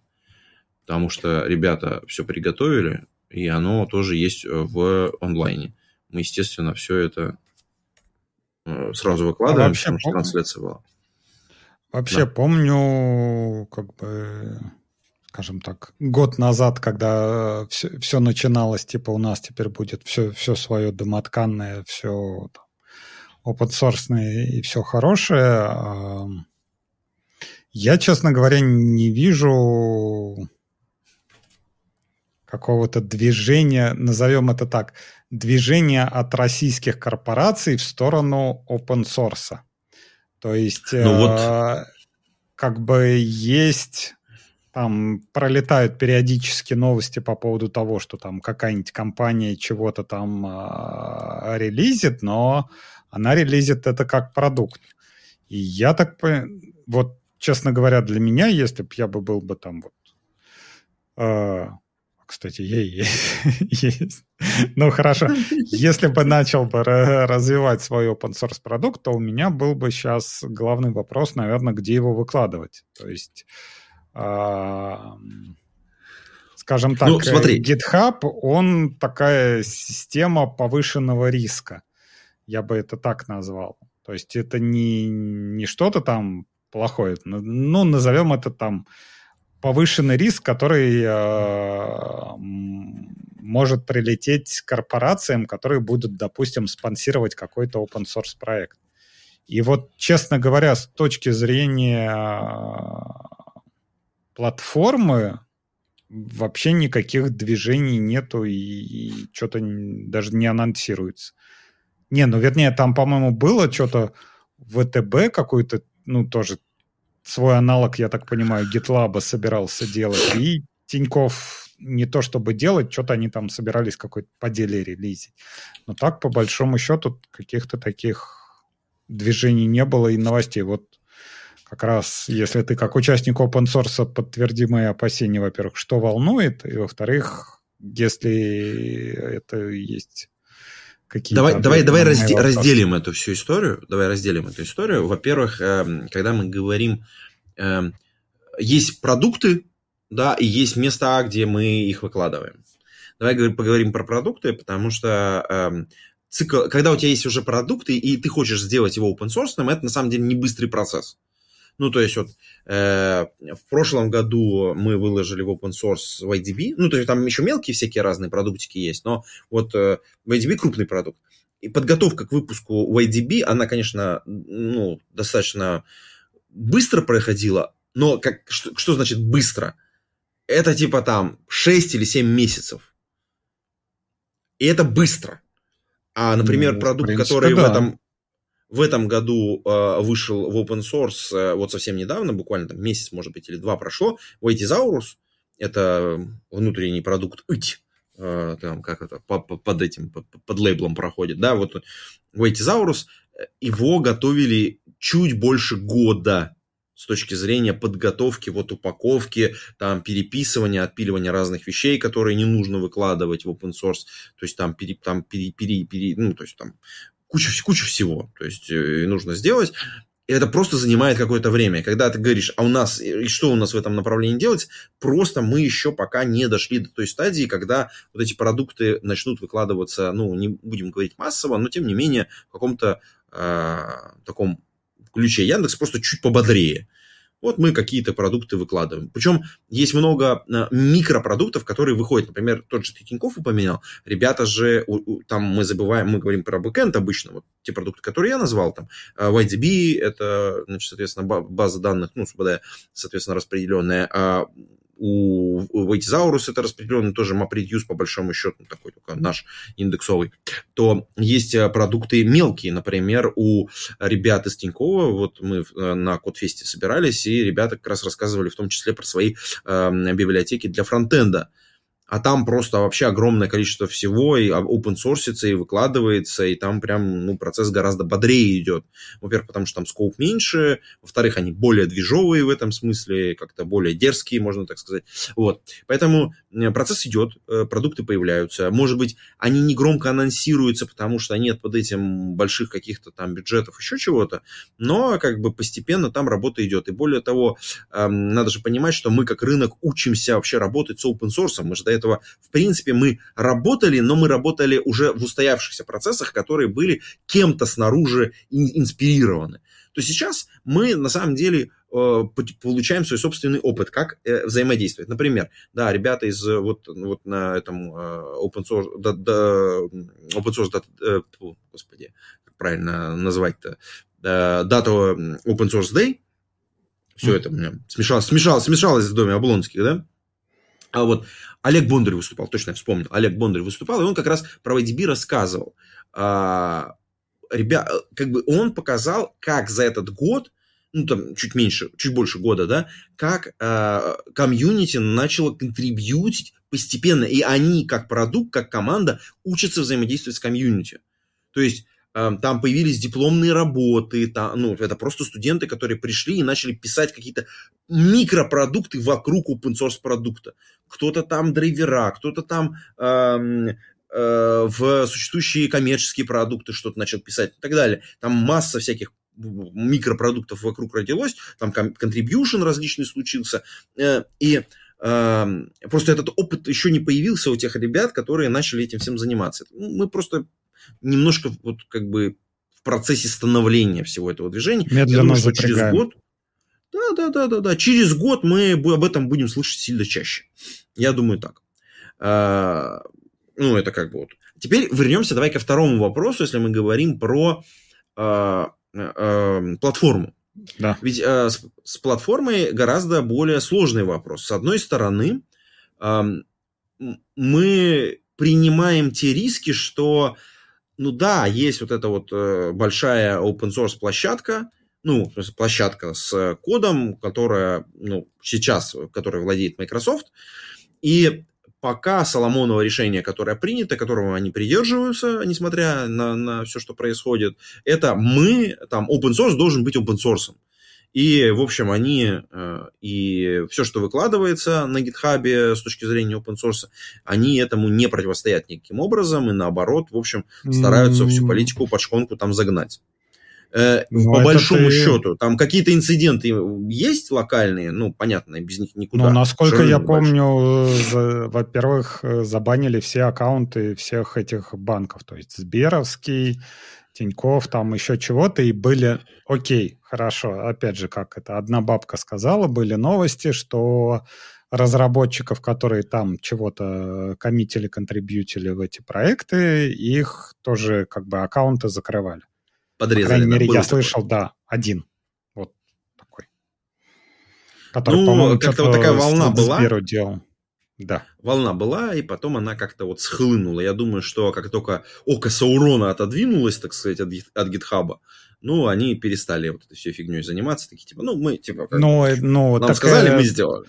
Потому что ребята все приготовили, и оно тоже есть в онлайне. Мы, естественно, все это сразу выкладываем, потому что трансляция была. Вообще помню, как бы, скажем так, год назад, когда все начиналось, типа у нас теперь будет все свое домотканное, все опенсорсное и все хорошее. Я, честно говоря, не вижу какого-то движения, назовем это так, движения от российских корпораций в сторону опенсорса. То есть, как бы есть, там пролетают периодически новости по поводу того, что там какая-нибудь компания чего-то там релизит, но она релизит это как продукт. И я так понимаю, вот, честно говоря, для меня, если бы я был бы там вот... Кстати, есть. Ну, хорошо. Если бы начал бы развивать свой open-source продукт, то у меня был бы сейчас главный вопрос, наверное, где его выкладывать. То есть, скажем так, ну, GitHub, он такая система повышенного риска. Я бы это так назвал. То есть это не что-то там плохое. Ну, назовем это там... повышенный риск, который может прилететь корпорациям, которые будут, допустим, спонсировать какой-то open-source проект. И вот, честно говоря, с точки зрения платформы вообще никаких движений нету и что-то даже не анонсируется. Вернее, там, по-моему, было что-то ВТБ какой-то, ну, тоже свой аналог, я так понимаю, GitLab собирался делать, и Тинькофф не то чтобы делать, что-то они там собирались какой-то по деле релизить. Но так, по большому счету, каких-то таких движений не было и новостей. Вот как раз, если ты как участник open-source, подтверди мои опасения, во-первых, что волнует, и, во-вторых, если это есть... Давай разделим эту всю историю. Во-первых, когда мы говорим, есть продукты, да, и есть места, где мы их выкладываем. Давай поговорим про продукты, потому что цикл, когда у тебя есть уже продукты, и ты хочешь сделать его open-source, это на самом деле не быстрый процесс. Ну, то есть, вот в прошлом году мы выложили в open source YDB. Ну, то есть, там еще мелкие всякие разные продуктики есть, но вот YDB крупный продукт. И подготовка к выпуску YDB, она, конечно, ну, достаточно быстро проходила, но что значит быстро? Это типа там 6 или 7 месяцев. И это быстро. А, например, продукт, в принципе, который в этом году вышел в open source вот совсем недавно, буквально там месяц, может быть, или два прошло, YTsaurus, это внутренний продукт там как это, под этим, под лейблом проходит, да, вот YTsaurus, его готовили чуть больше года с точки зрения подготовки, вот упаковки, там переписывания, отпиливания разных вещей, которые не нужно выкладывать в open source, то есть там куча всего, то есть нужно сделать, и это просто занимает какое-то время. Когда ты говоришь, а у нас, и что у нас в этом направлении делать, просто мы еще пока не дошли до той стадии, когда вот эти продукты начнут выкладываться, ну, не будем говорить массово, но тем не менее в каком-то таком ключе Яндекс просто чуть пободрее. Вот мы какие-то продукты выкладываем. Причем есть много микропродуктов, которые выходят. Например, тот же Тинькофф упоминал. Ребята же, там мы говорим про бэкэнд обычно. Вот те продукты, которые я назвал, там YDB, это, значит, соответственно, база данных, ну, соответственно, распределенная. у YTsaurus это распределенный тоже MapReduce, по большому счету, такой только наш индексовый, то есть продукты мелкие. Например, у ребят из Тинькова, вот мы на Кодфесте собирались, и ребята как раз рассказывали в том числе про свои библиотеки для фронтенда. А там просто вообще огромное количество всего, и open-sourceится, и выкладывается, и там прям процесс гораздо бодрее идет. Во-первых, потому что там скоуп меньше, во-вторых, они более движовые в этом смысле, как-то более дерзкие, можно так сказать. Вот. Поэтому процесс идет, продукты появляются. Может быть, они не громко анонсируются, потому что нет под этим больших каких-то там бюджетов, еще чего-то, но как бы постепенно там работа идет. И более того, надо же понимать, что мы как рынок учимся вообще работать с open-source. Мы же до этого, в принципе, мы работали, но мы работали уже в устоявшихся процессах, которые были кем-то снаружи инспирированы. То сейчас мы, на самом деле, получаем свой собственный опыт, как взаимодействовать. Например, да, ребята из вот на этом open source, господи, как правильно назвать-то, Data Open Source Day, все это у меня смешалось в доме Облонских, да? А вот Олег Бондарь выступал, точно я вспомнил. Олег Бондарь выступал, и он как раз про YDB рассказывал. Ребят, как бы он показал, как за этот год, чуть больше года, да, как комьюнити начало контрибьютить постепенно. И они, как продукт, как команда, учатся взаимодействовать с комьюнити. То есть там появились дипломные работы, это просто студенты, которые пришли и начали писать какие-то микропродукты вокруг open-source продукта. Кто-то там драйвера, кто-то там в существующие коммерческие продукты что-то начал писать и так далее. Там масса всяких микропродуктов вокруг родилось, там контрибьюшн различный случился, и просто этот опыт еще не появился у тех ребят, которые начали этим всем заниматься. Мы просто немножко в процессе становления всего этого движения. Медленно запрягаем. Через год, да, через год мы об этом будем слышать сильно чаще. Я думаю так. Это . Теперь вернемся, давай ко второму вопросу, если мы говорим про платформу. Да. Ведь с платформой гораздо более сложный вопрос. С одной стороны, мы принимаем те риски, что есть вот эта большая open-source площадка, площадка с кодом, которая, которой владеет Microsoft, и пока Соломоново решение, которое принято, которого они придерживаются, несмотря на все, что происходит, это open-source должен быть open-source. И, в общем, и все, что выкладывается на GitHub с точки зрения open-source, они этому не противостоят никаким образом, и наоборот, в общем, стараются всю политику под шконку там загнать. По большому счету, там какие-то инциденты есть локальные, понятно, без них никуда. Насколько я помню, во-первых, забанили все аккаунты всех этих банков, то есть Сберовский, Тинькофф, там еще чего-то, и были... Окей, хорошо, опять же, как это одна бабка сказала, были новости, что разработчиков, которые там чего-то коммитили, контрибьютили в эти проекты, их тоже аккаунты закрывали. Подрезали. По крайней мере, я слышал, да, один. Вот такой. Который, по-моему, как-то вот такая волна была. Да. Волна была, и потом она как-то схлынула. Я думаю, что как только око Саурона отодвинулось, так сказать, от GitHub, они перестали вот этой всей фигней заниматься. Такие нам сказали, мы сделали.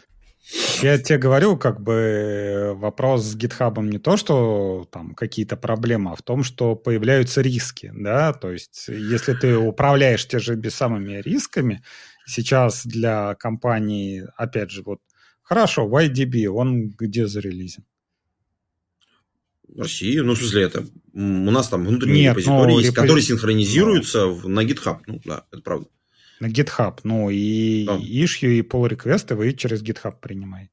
Я тебе говорю, вопрос с GitHub'ом не то, что там какие-то проблемы, а в том, что появляются риски, да, то есть если ты управляешь те же самыми рисками, сейчас для компании, опять же, хорошо, YDB, он где зарелизен? В России, в смысле, это у нас там внутренние репозитории есть, которые синхронизируются на GitHub, это правда. На GitHub, и issue, и pull реквесты вы через GitHub принимаете.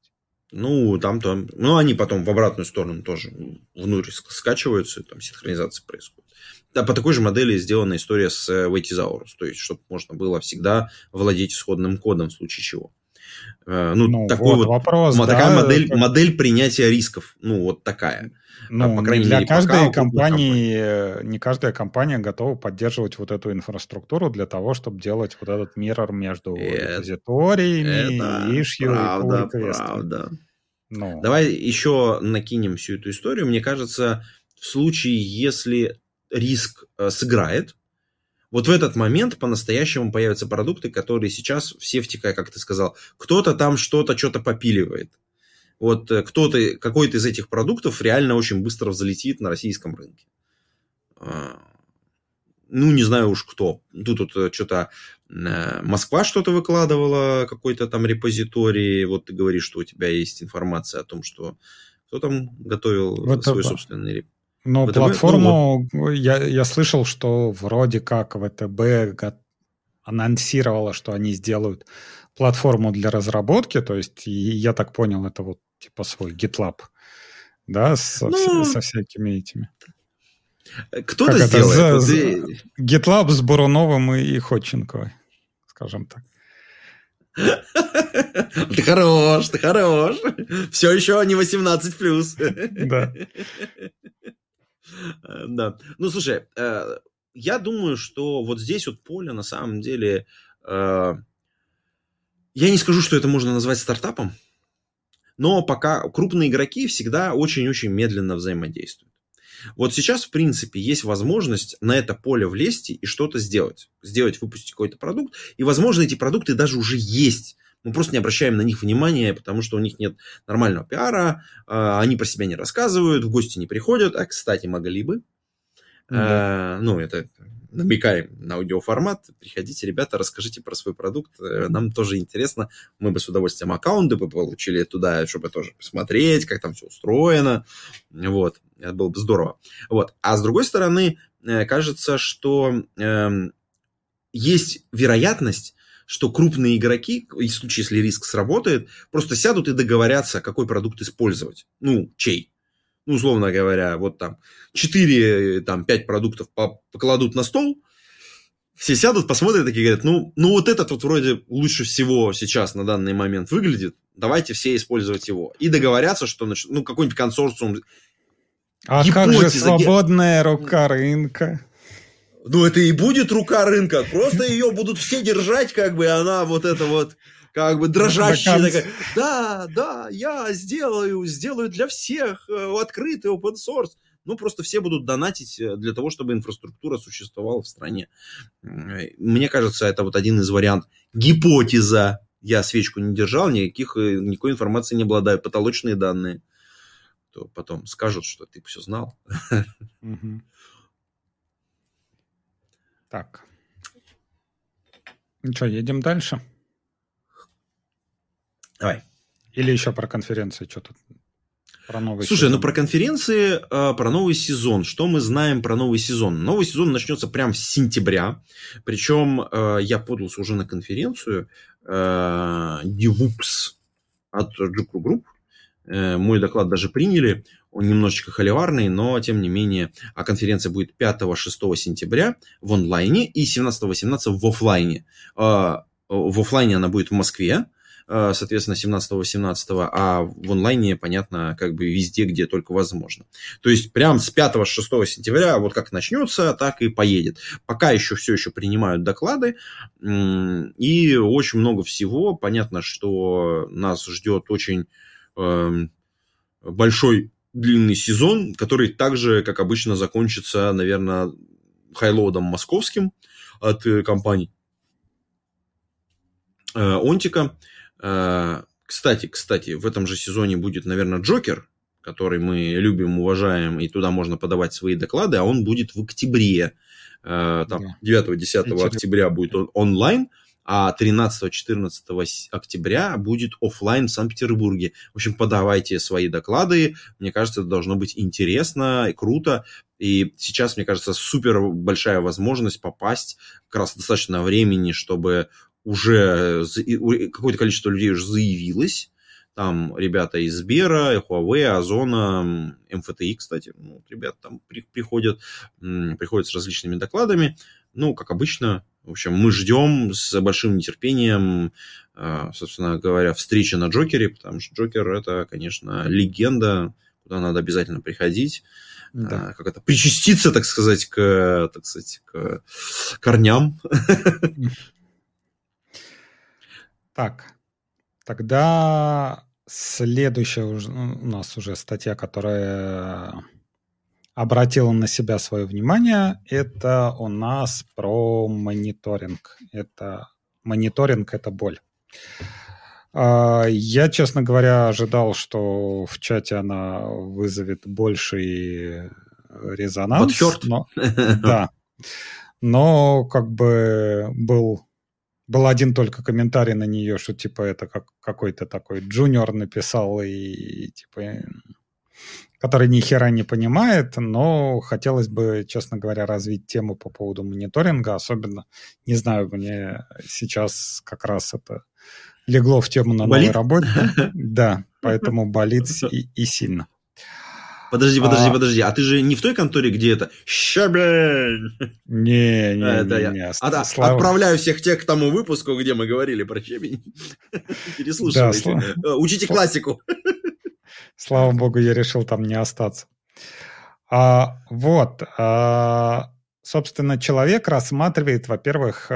Они потом в обратную сторону тоже внутрь скачиваются, там синхронизация происходит. Да, по такой же модели сделана история с YTsaurus, то есть, чтобы можно было всегда владеть исходным кодом в случае чего. Ну, такой вот вопрос, такая модель принятия рисков. Ну, вот такая. Ну, по крайней мере, каждой компании, не каждая компания готова поддерживать вот эту инфраструктуру для того, чтобы делать вот этот mirror между репозиториями, ишью и квестом. Ну. Давай еще накинем всю эту историю. Мне кажется, в случае, если риск сыграет, вот в этот момент по-настоящему появятся продукты, которые сейчас все втекают, как ты сказал. Кто-то там что-то попиливает. Вот кто-то, какой-то из этих продуктов реально очень быстро взлетит на российском рынке. Ну, не знаю уж кто. Тут вот что-то Москва что-то выкладывала, какой-то там репозиторий. Вот ты говоришь, что у тебя есть информация о том, что кто там готовил вот свой собственный репозиторий. Но ВТБ, платформу, ну, я слышал, что вроде как ВТБ анонсировала, что они сделают платформу для разработки, то есть, я так понял, это вот типа свой GitLab, да, со всякими этими. Кто-то как сделает. GitLab с Буруновым и Ходченковой, скажем так. Ты хорош. Все еще не 18+. Да. Ну, слушай, я думаю, что вот здесь вот поле, на самом деле, я не скажу, что это можно назвать стартапом, но пока крупные игроки всегда очень-очень медленно взаимодействуют. Вот сейчас, в принципе, есть возможность на это поле влезть и что-то сделать. Выпустить какой-то продукт. И, возможно, эти продукты даже уже есть. Мы просто не обращаем на них внимания, потому что у них нет нормального пиара, они про себя не рассказывают, в гости не приходят. А, кстати, могли бы. Это намекаем на аудиоформат. Приходите, ребята, расскажите про свой продукт. Нам тоже интересно. Мы бы с удовольствием аккаунты бы получили туда, чтобы тоже посмотреть, как там все устроено. Вот. Это было бы здорово. Вот. А с другой стороны, кажется, что есть вероятность, что крупные игроки, в случае, если риск сработает, просто сядут и договорятся, какой продукт использовать. Ну, чей. Ну, условно говоря, вот там 4-5 продуктов покладут на стол, все сядут, посмотрят, такие говорят, ну вот этот вот вроде лучше всего сейчас на данный момент выглядит, давайте все использовать его. И договорятся, что какой-нибудь консорциум... А как же свободная рука рынка? Ну, это и будет рука рынка, просто ее будут все держать, как бы, она вот это вот... Как бы дрожащая такая, да, я сделаю для всех открытый open source. Ну, просто все будут донатить для того, чтобы инфраструктура существовала в стране. Мне кажется, это вот один из вариантов. Гипотеза. Я свечку не держал, никакой информации не обладаю. Потолочные данные. То потом скажут, что ты все знал. Так. Ну что, едем дальше? Давай. Или еще про конференции что-то? Про новый сезон. Про конференции, про новый сезон. Что мы знаем про новый сезон? Новый сезон начнется прямо с сентября. Причем я подался уже на конференцию DevOps от Joker Group. Мой доклад даже приняли. Он немножечко холиварный, но тем не менее. А конференция будет 5-6 сентября в онлайне и 17-18 в офлайне. В офлайне она будет в Москве. Соответственно, 17-18, а в онлайне, понятно, как бы везде, где только возможно. То есть, прям с 5-6 сентября, вот как начнется, так и поедет. Пока еще все еще принимают доклады, и очень много всего. Понятно, что нас ждет очень большой длинный сезон, который также, как обычно, закончится, наверное, Highload'ом московским от компаний Онтика. Кстати, в этом же сезоне будет, наверное, Joker, который мы любим, уважаем, и туда можно подавать свои доклады, а он будет в октябре. Там 9-10 октября будет он онлайн, а 13-14 октября будет офлайн в Санкт-Петербурге. В общем, подавайте свои доклады. Мне кажется, это должно быть интересно и круто. И сейчас, мне кажется, супер большая возможность попасть как раз достаточно времени, чтобы... Уже какое-то количество людей уже заявилось. Там ребята из Сбера, Huawei, Озона, МФТИ, кстати. Ребята там приходят с различными докладами. Ну, как обычно, В общем, мы ждем с большим нетерпением, собственно говоря, встречи на Джокере, потому что Джокер – это, конечно, легенда, куда надо обязательно приходить, да. Как это, причаститься, так сказать, к корням. Так, тогда следующая у нас уже статья, которая обратила на себя свое внимание, это у нас про мониторинг. Это мониторинг – это боль. Я, честно говоря, ожидал, что в чате она вызовет больший резонанс. Подхёрт. Да. Но как бы был один только комментарий на нее, что типа это как какой-то такой джуниор написал и типа... который ни хера не понимает, но хотелось бы, честно говоря, развить тему по поводу мониторинга, особенно, не знаю, мне сейчас как раз это легло в тему на болит? Новой работе. Да, поэтому болит и сильно. Подожди, а ты же не в той конторе, где это «Щебень»? Не. Отправляю всех тех к тому выпуску, где мы говорили про щебень. Переслушивайте. Учите классику. Слава богу, я решил там не остаться. Собственно, человек рассматривает, во-первых,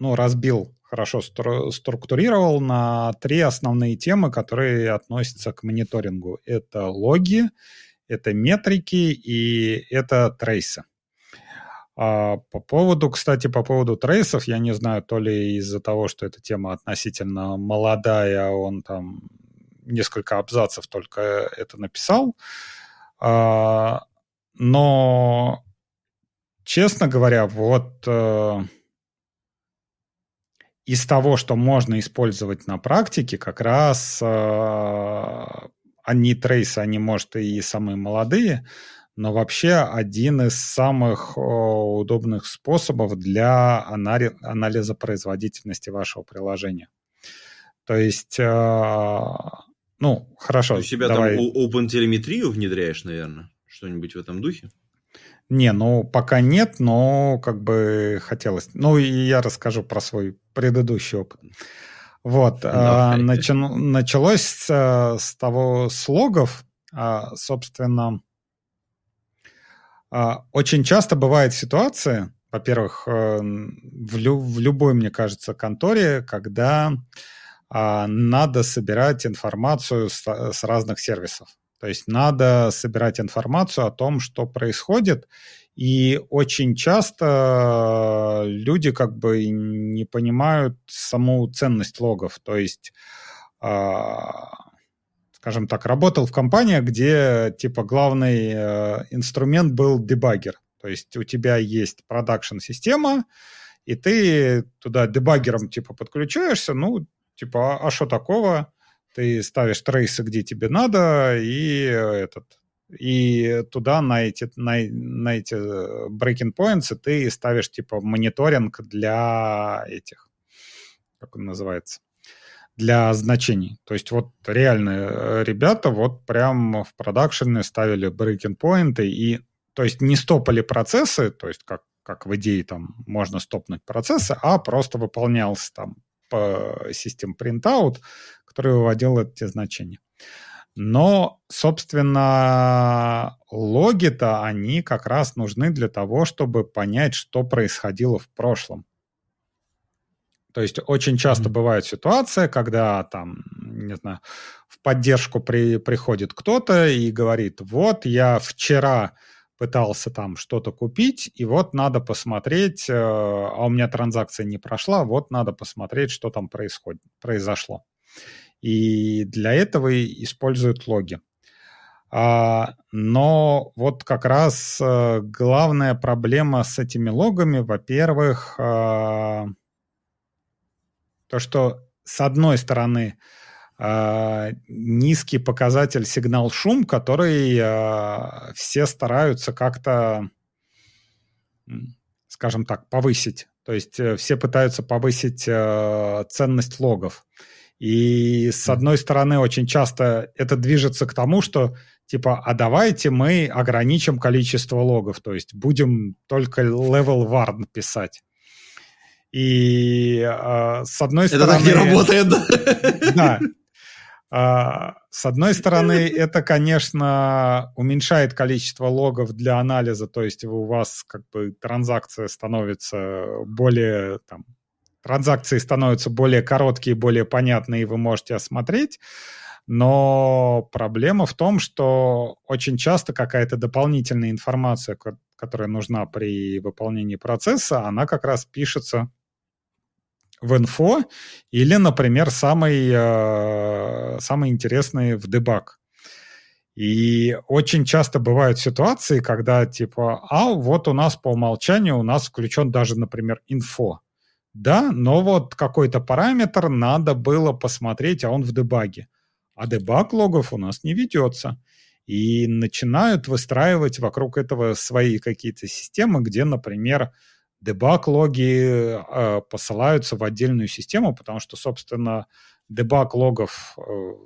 разбил, хорошо структурировал на три основные темы, которые относятся к мониторингу. Это логи, это метрики и это трейсы. По поводу трейсов, я не знаю, то ли из-за того, что эта тема относительно молодая, он там... несколько абзацев только это написал. Но, честно говоря, вот из того, что можно использовать на практике, как раз они трейсы, они, может, и самые молодые, но вообще один из самых удобных способов для анализа производительности вашего приложения. То есть... хорошо. Ты у себя давай. Там OpenTelemetry внедряешь, наверное? Что-нибудь в этом духе? Пока нет, но как бы хотелось. И я расскажу про свой предыдущий опыт. Вот. Началось с того, с логов. Собственно, очень часто бывают ситуации, во-первых, в любой, мне кажется, конторе, когда... надо собирать информацию с разных сервисов. То есть надо собирать информацию о том, что происходит. И очень часто люди как бы не понимают саму ценность логов. То есть, скажем так, работал в компании, где типа главный инструмент был дебаггер. То есть у тебя есть продакшн-система, и ты туда дебаггером типа подключаешься, типа, а что такого? Ты ставишь трейсы, где тебе надо, и туда на эти breaking points ты ставишь, типа, мониторинг для этих, как он называется, для значений. То есть вот реально ребята вот прям в продакшене ставили breaking points и, то есть, не стопали процессы, то есть как в идее там можно стопнуть процессы, а просто выполнялся там систем printout, который выводил эти значения. Но, собственно, логи-то, они как раз нужны для того, чтобы понять, что происходило в прошлом. То есть очень часто бывает ситуация, когда там, не знаю, в поддержку приходит кто-то и говорит, вот я вчера пытался там что-то купить, и вот надо посмотреть, а у меня транзакция не прошла, вот надо посмотреть, что там произошло. И для этого используют логи. Но вот как раз главная проблема с этими логами, во-первых, то, что с одной стороны низкий показатель сигнал-шум, который все стараются как-то, скажем так, повысить. То есть все пытаются повысить ценность логов. И с одной стороны очень часто это движется к тому, что типа, а давайте мы ограничим количество логов, то есть будем только level warn писать. И с одной стороны... Это так не работает, да? Да. С одной стороны, это, конечно, уменьшает количество логов для анализа, то есть у вас как бы транзакция становится более... там, транзакции становятся более короткие, более понятные, и вы можете осмотреть. Но проблема в том, что очень часто какая-то дополнительная информация, которая нужна при выполнении процесса, она как раз пишется в инфо или, например, самые интересные в дебаг. И очень часто бывают ситуации, когда типа, а вот у нас по умолчанию у нас включен даже, например, инфо. Да, но вот какой-то параметр надо было посмотреть, а он в дебаге. А дебаг логов у нас не ведется. И начинают выстраивать вокруг этого свои какие-то системы, где, например, дебаг логи посылаются в отдельную систему, потому что, собственно, дебаг логов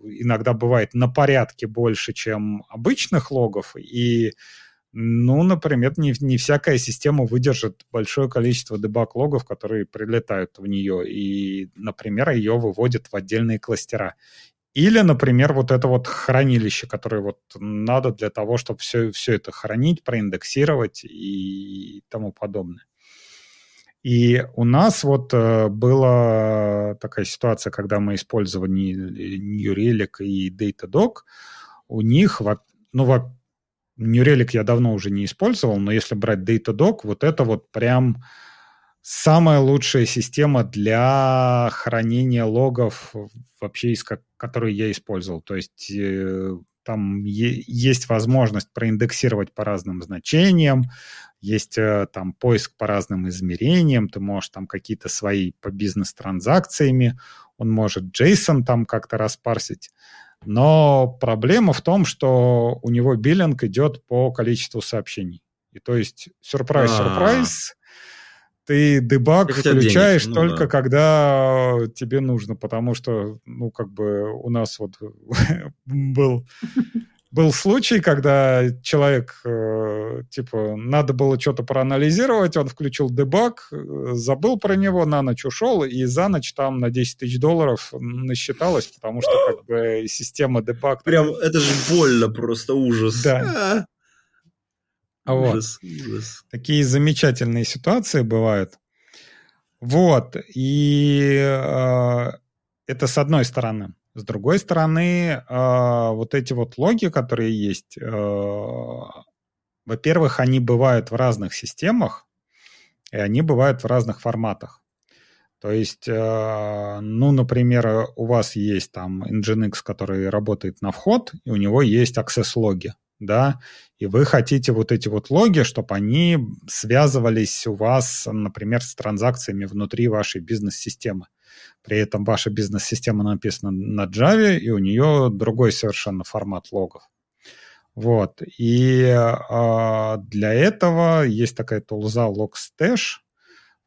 иногда бывает на порядке больше, чем обычных логов. И, ну, например, не всякая система выдержит большое количество дебаг логов, которые прилетают в нее. И, например, ее выводят в отдельные кластера. Или, например, вот это вот хранилище, которое вот надо для того, чтобы все это хранить, проиндексировать и тому подобное. И у нас вот была такая ситуация, когда мы использовали New Relic и DataDog. У них, New Relic я давно уже не использовал, но если брать DataDog, вот это вот прям... Самая лучшая система для хранения логов вообще, которую я использовал. То есть там есть возможность проиндексировать по разным значениям, есть там поиск по разным измерениям, ты можешь там какие-то свои по бизнес-транзакциями, он может JSON там как-то распарсить. Но проблема в том, что у него биллинг идет по количеству сообщений. И то есть сюрприз-сюрприз... Ты дебаг включаешь денег, только когда тебе нужно, потому что, ну, как бы у нас вот был случай, когда человек, типа, надо было что-то проанализировать, он включил дебаг, забыл про него, на ночь ушел, и за ночь там на $10 000 насчиталось, потому что, как бы, система дебаг... Прям, это же больно просто, ужас. Да. Вот. Ужас. Такие замечательные ситуации бывают. Вот. И это с одной стороны. С другой стороны, вот эти вот логи, которые есть, во-первых, они бывают в разных системах, и они бывают в разных форматах. То есть, ну, например, у вас есть там Nginx, который работает на вход, и у него есть access-логи. Да, и вы хотите вот эти вот логи, чтобы они связывались у вас, например, с транзакциями внутри вашей бизнес-системы. При этом ваша бизнес-система написана на Java, и у нее другой совершенно формат логов. Вот. И для этого есть такая тулза Logstash,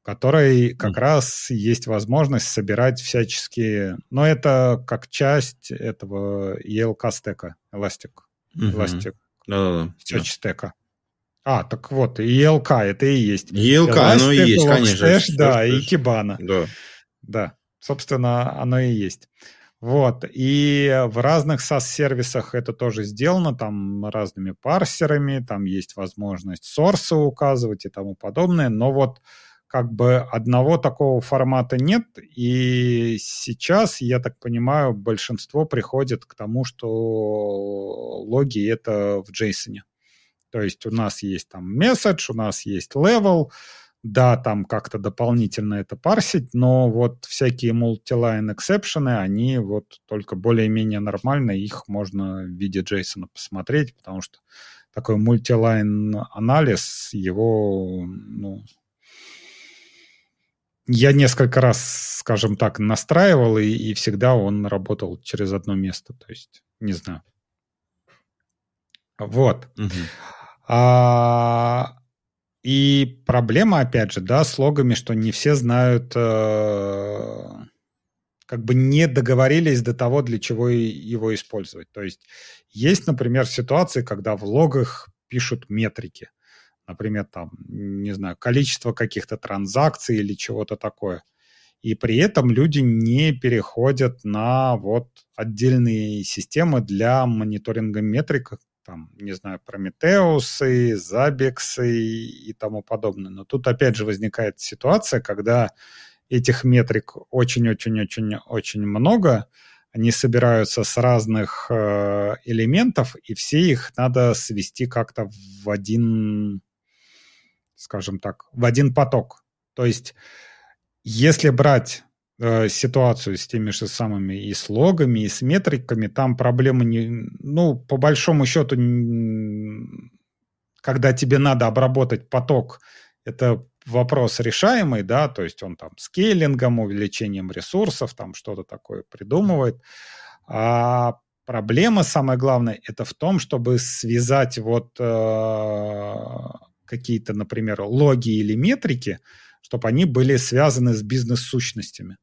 в которой как раз есть возможность собирать всяческие... Но это как часть этого ELK-стека, Elastic. Стека. А, так вот, и ELK, это и есть. ELK, оно и есть, конечно. Stash, да, и Kibana. Да. Да, собственно, оно и есть. Вот, и в разных SaaS-сервисах это тоже сделано, там разными парсерами, там есть возможность сорсы указывать и тому подобное, но вот как бы одного такого формата нет, и сейчас, я так понимаю, большинство приходит к тому, что логи — это в JSON. То есть у нас есть там message, у нас есть level, да, там как-то дополнительно это парсить, но вот всякие multi-line эксепшены, они вот только более-менее нормально, их можно в виде JSON посмотреть, потому что такой multi-line анализ, его, ну... Я несколько раз, скажем так, настраивал, и всегда он работал через одно место. То есть, не знаю. Вот. Угу. И проблема, опять же, да, с логами, что не все знают как бы не договорились до того, для чего его использовать. То есть есть, например, ситуации, когда в логах пишут метрики. Например, там, не знаю, количество каких-то транзакций или чего-то такое. И при этом люди не переходят на вот отдельные системы для мониторинга метрик, там, не знаю, Прометеусы, Забексы и тому подобное. Но тут опять же возникает ситуация, когда этих метрик очень-очень-очень-очень много, они собираются с разных элементов, и все их надо свести как-то в один, скажем так, в один поток. То есть если брать ситуацию с теми же самыми и с логами, и с метриками, там проблемы, по большому счету, когда тебе надо обработать поток, это вопрос решаемый, да, то есть он там скейлингом, увеличением ресурсов, там что-то такое придумывает. А проблема, самое главное, это в том, чтобы связать вот какие-то, например, логи или метрики, чтобы они были связаны с бизнес-сущностями.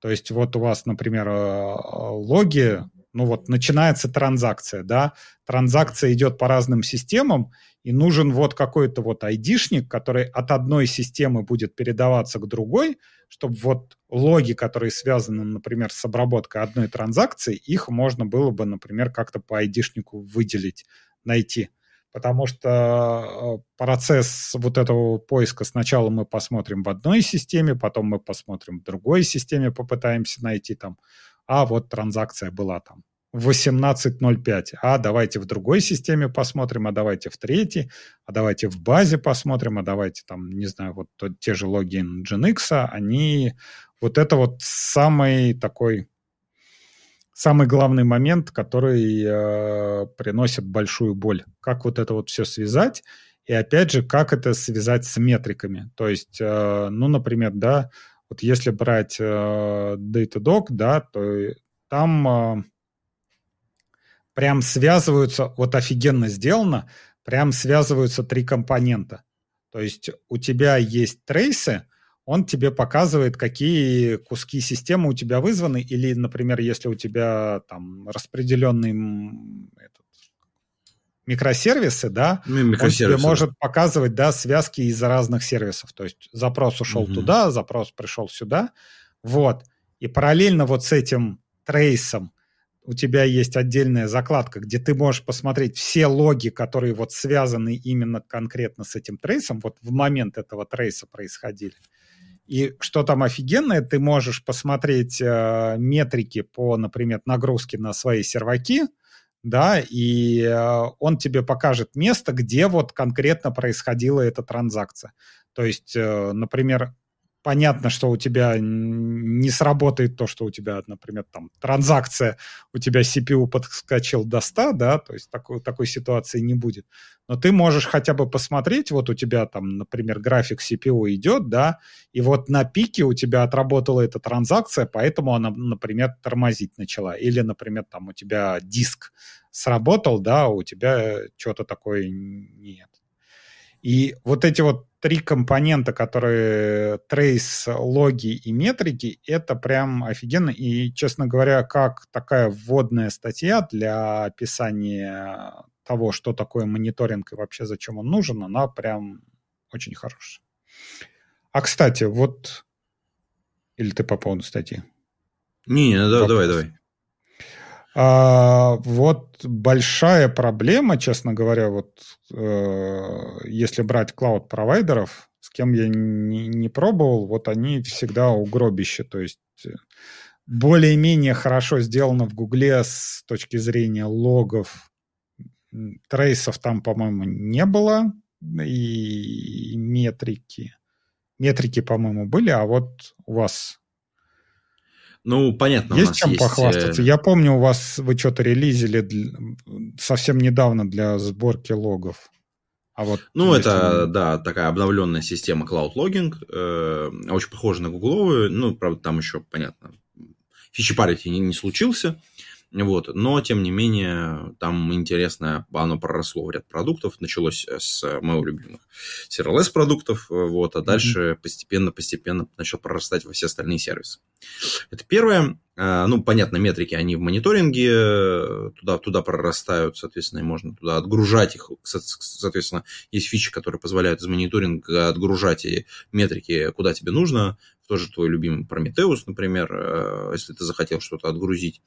То есть вот у вас, например, логи, начинается транзакция, да, транзакция идет по разным системам, и нужен вот какой-то вот айдишник, который от одной системы будет передаваться к другой, чтобы вот логи, которые связаны, например, с обработкой одной транзакции, их можно было бы, например, как-то по айдишнику выделить, найти. Потому что процесс вот этого поиска сначала мы посмотрим в одной системе, потом мы посмотрим в другой системе, попытаемся найти там, вот транзакция была там 18.05, давайте в другой системе посмотрим, давайте в третьей, давайте в базе посмотрим, давайте там, не знаю, вот те же логи Nginx, они вот это вот самый главный момент, который приносит большую боль. Как вот это вот все связать? И опять же, как это связать с метриками? То есть, например, да, вот если брать DataDog, да, то там прям связываются, вот офигенно сделано, прям связываются три компонента. То есть у тебя есть трейсы, он тебе показывает, какие куски системы у тебя вызваны, или, например, если у тебя там распределенные микросервисы, да, он тебе может показывать, да, связки из разных сервисов. То есть запрос ушел туда, запрос пришел сюда, вот. И параллельно вот с этим трейсом у тебя есть отдельная закладка, где ты можешь посмотреть все логи, которые вот связаны именно конкретно с этим трейсом, вот в момент этого трейса происходили. И что там офигенное, ты можешь посмотреть метрики по, например, нагрузке на свои серваки, да, и он тебе покажет место, где вот конкретно происходила эта транзакция. То есть, например, понятно, что у тебя не сработает то, что у тебя, например, там транзакция, у тебя CPU подскочил до 100, да, то есть такой ситуации не будет. Но ты можешь хотя бы посмотреть, вот у тебя там, например, график CPU идет, да, и вот на пике у тебя отработала эта транзакция, поэтому она, например, тормозить начала. Или, например, там у тебя диск сработал, да, а у тебя чего-то такое нет. И вот эти вот три компонента, которые трейс, логи и метрики, это прям офигенно. И, честно говоря, как такая вводная статья для описания того, что такое мониторинг и вообще зачем он нужен, она прям очень хорошая. А, кстати, вот... Или ты по поводу статьи? Давай. Вот большая проблема, честно говоря, вот если брать клауд-провайдеров, с кем я не пробовал, вот они всегда угробище. То есть более-менее хорошо сделано в Гугле с точки зрения логов. Трейсов там, по-моему, не было. И метрики. Метрики, по-моему, были, а вот у вас... понятно, есть чем похвастаться. Я помню, у вас вы что-то релизили совсем недавно для сборки логов. А вот такая обновленная система Cloud Logging, очень похожа на гугловую. Правда, там еще, понятно, фичи-парити не случился. Вот, но, тем не менее, там интересно, оно проросло в ряд продуктов. Началось с моего любимых CRLS-продуктов, а дальше постепенно-постепенно начал прорастать во все остальные сервисы. Это первое. Ну, понятно, метрики, они в мониторинге, туда прорастают, соответственно, и можно туда отгружать их. Соответственно, есть фичи, которые позволяют из мониторинга отгружать и метрики, куда тебе нужно. Тоже твой любимый Прометеус, например, если ты захотел что-то отгрузить.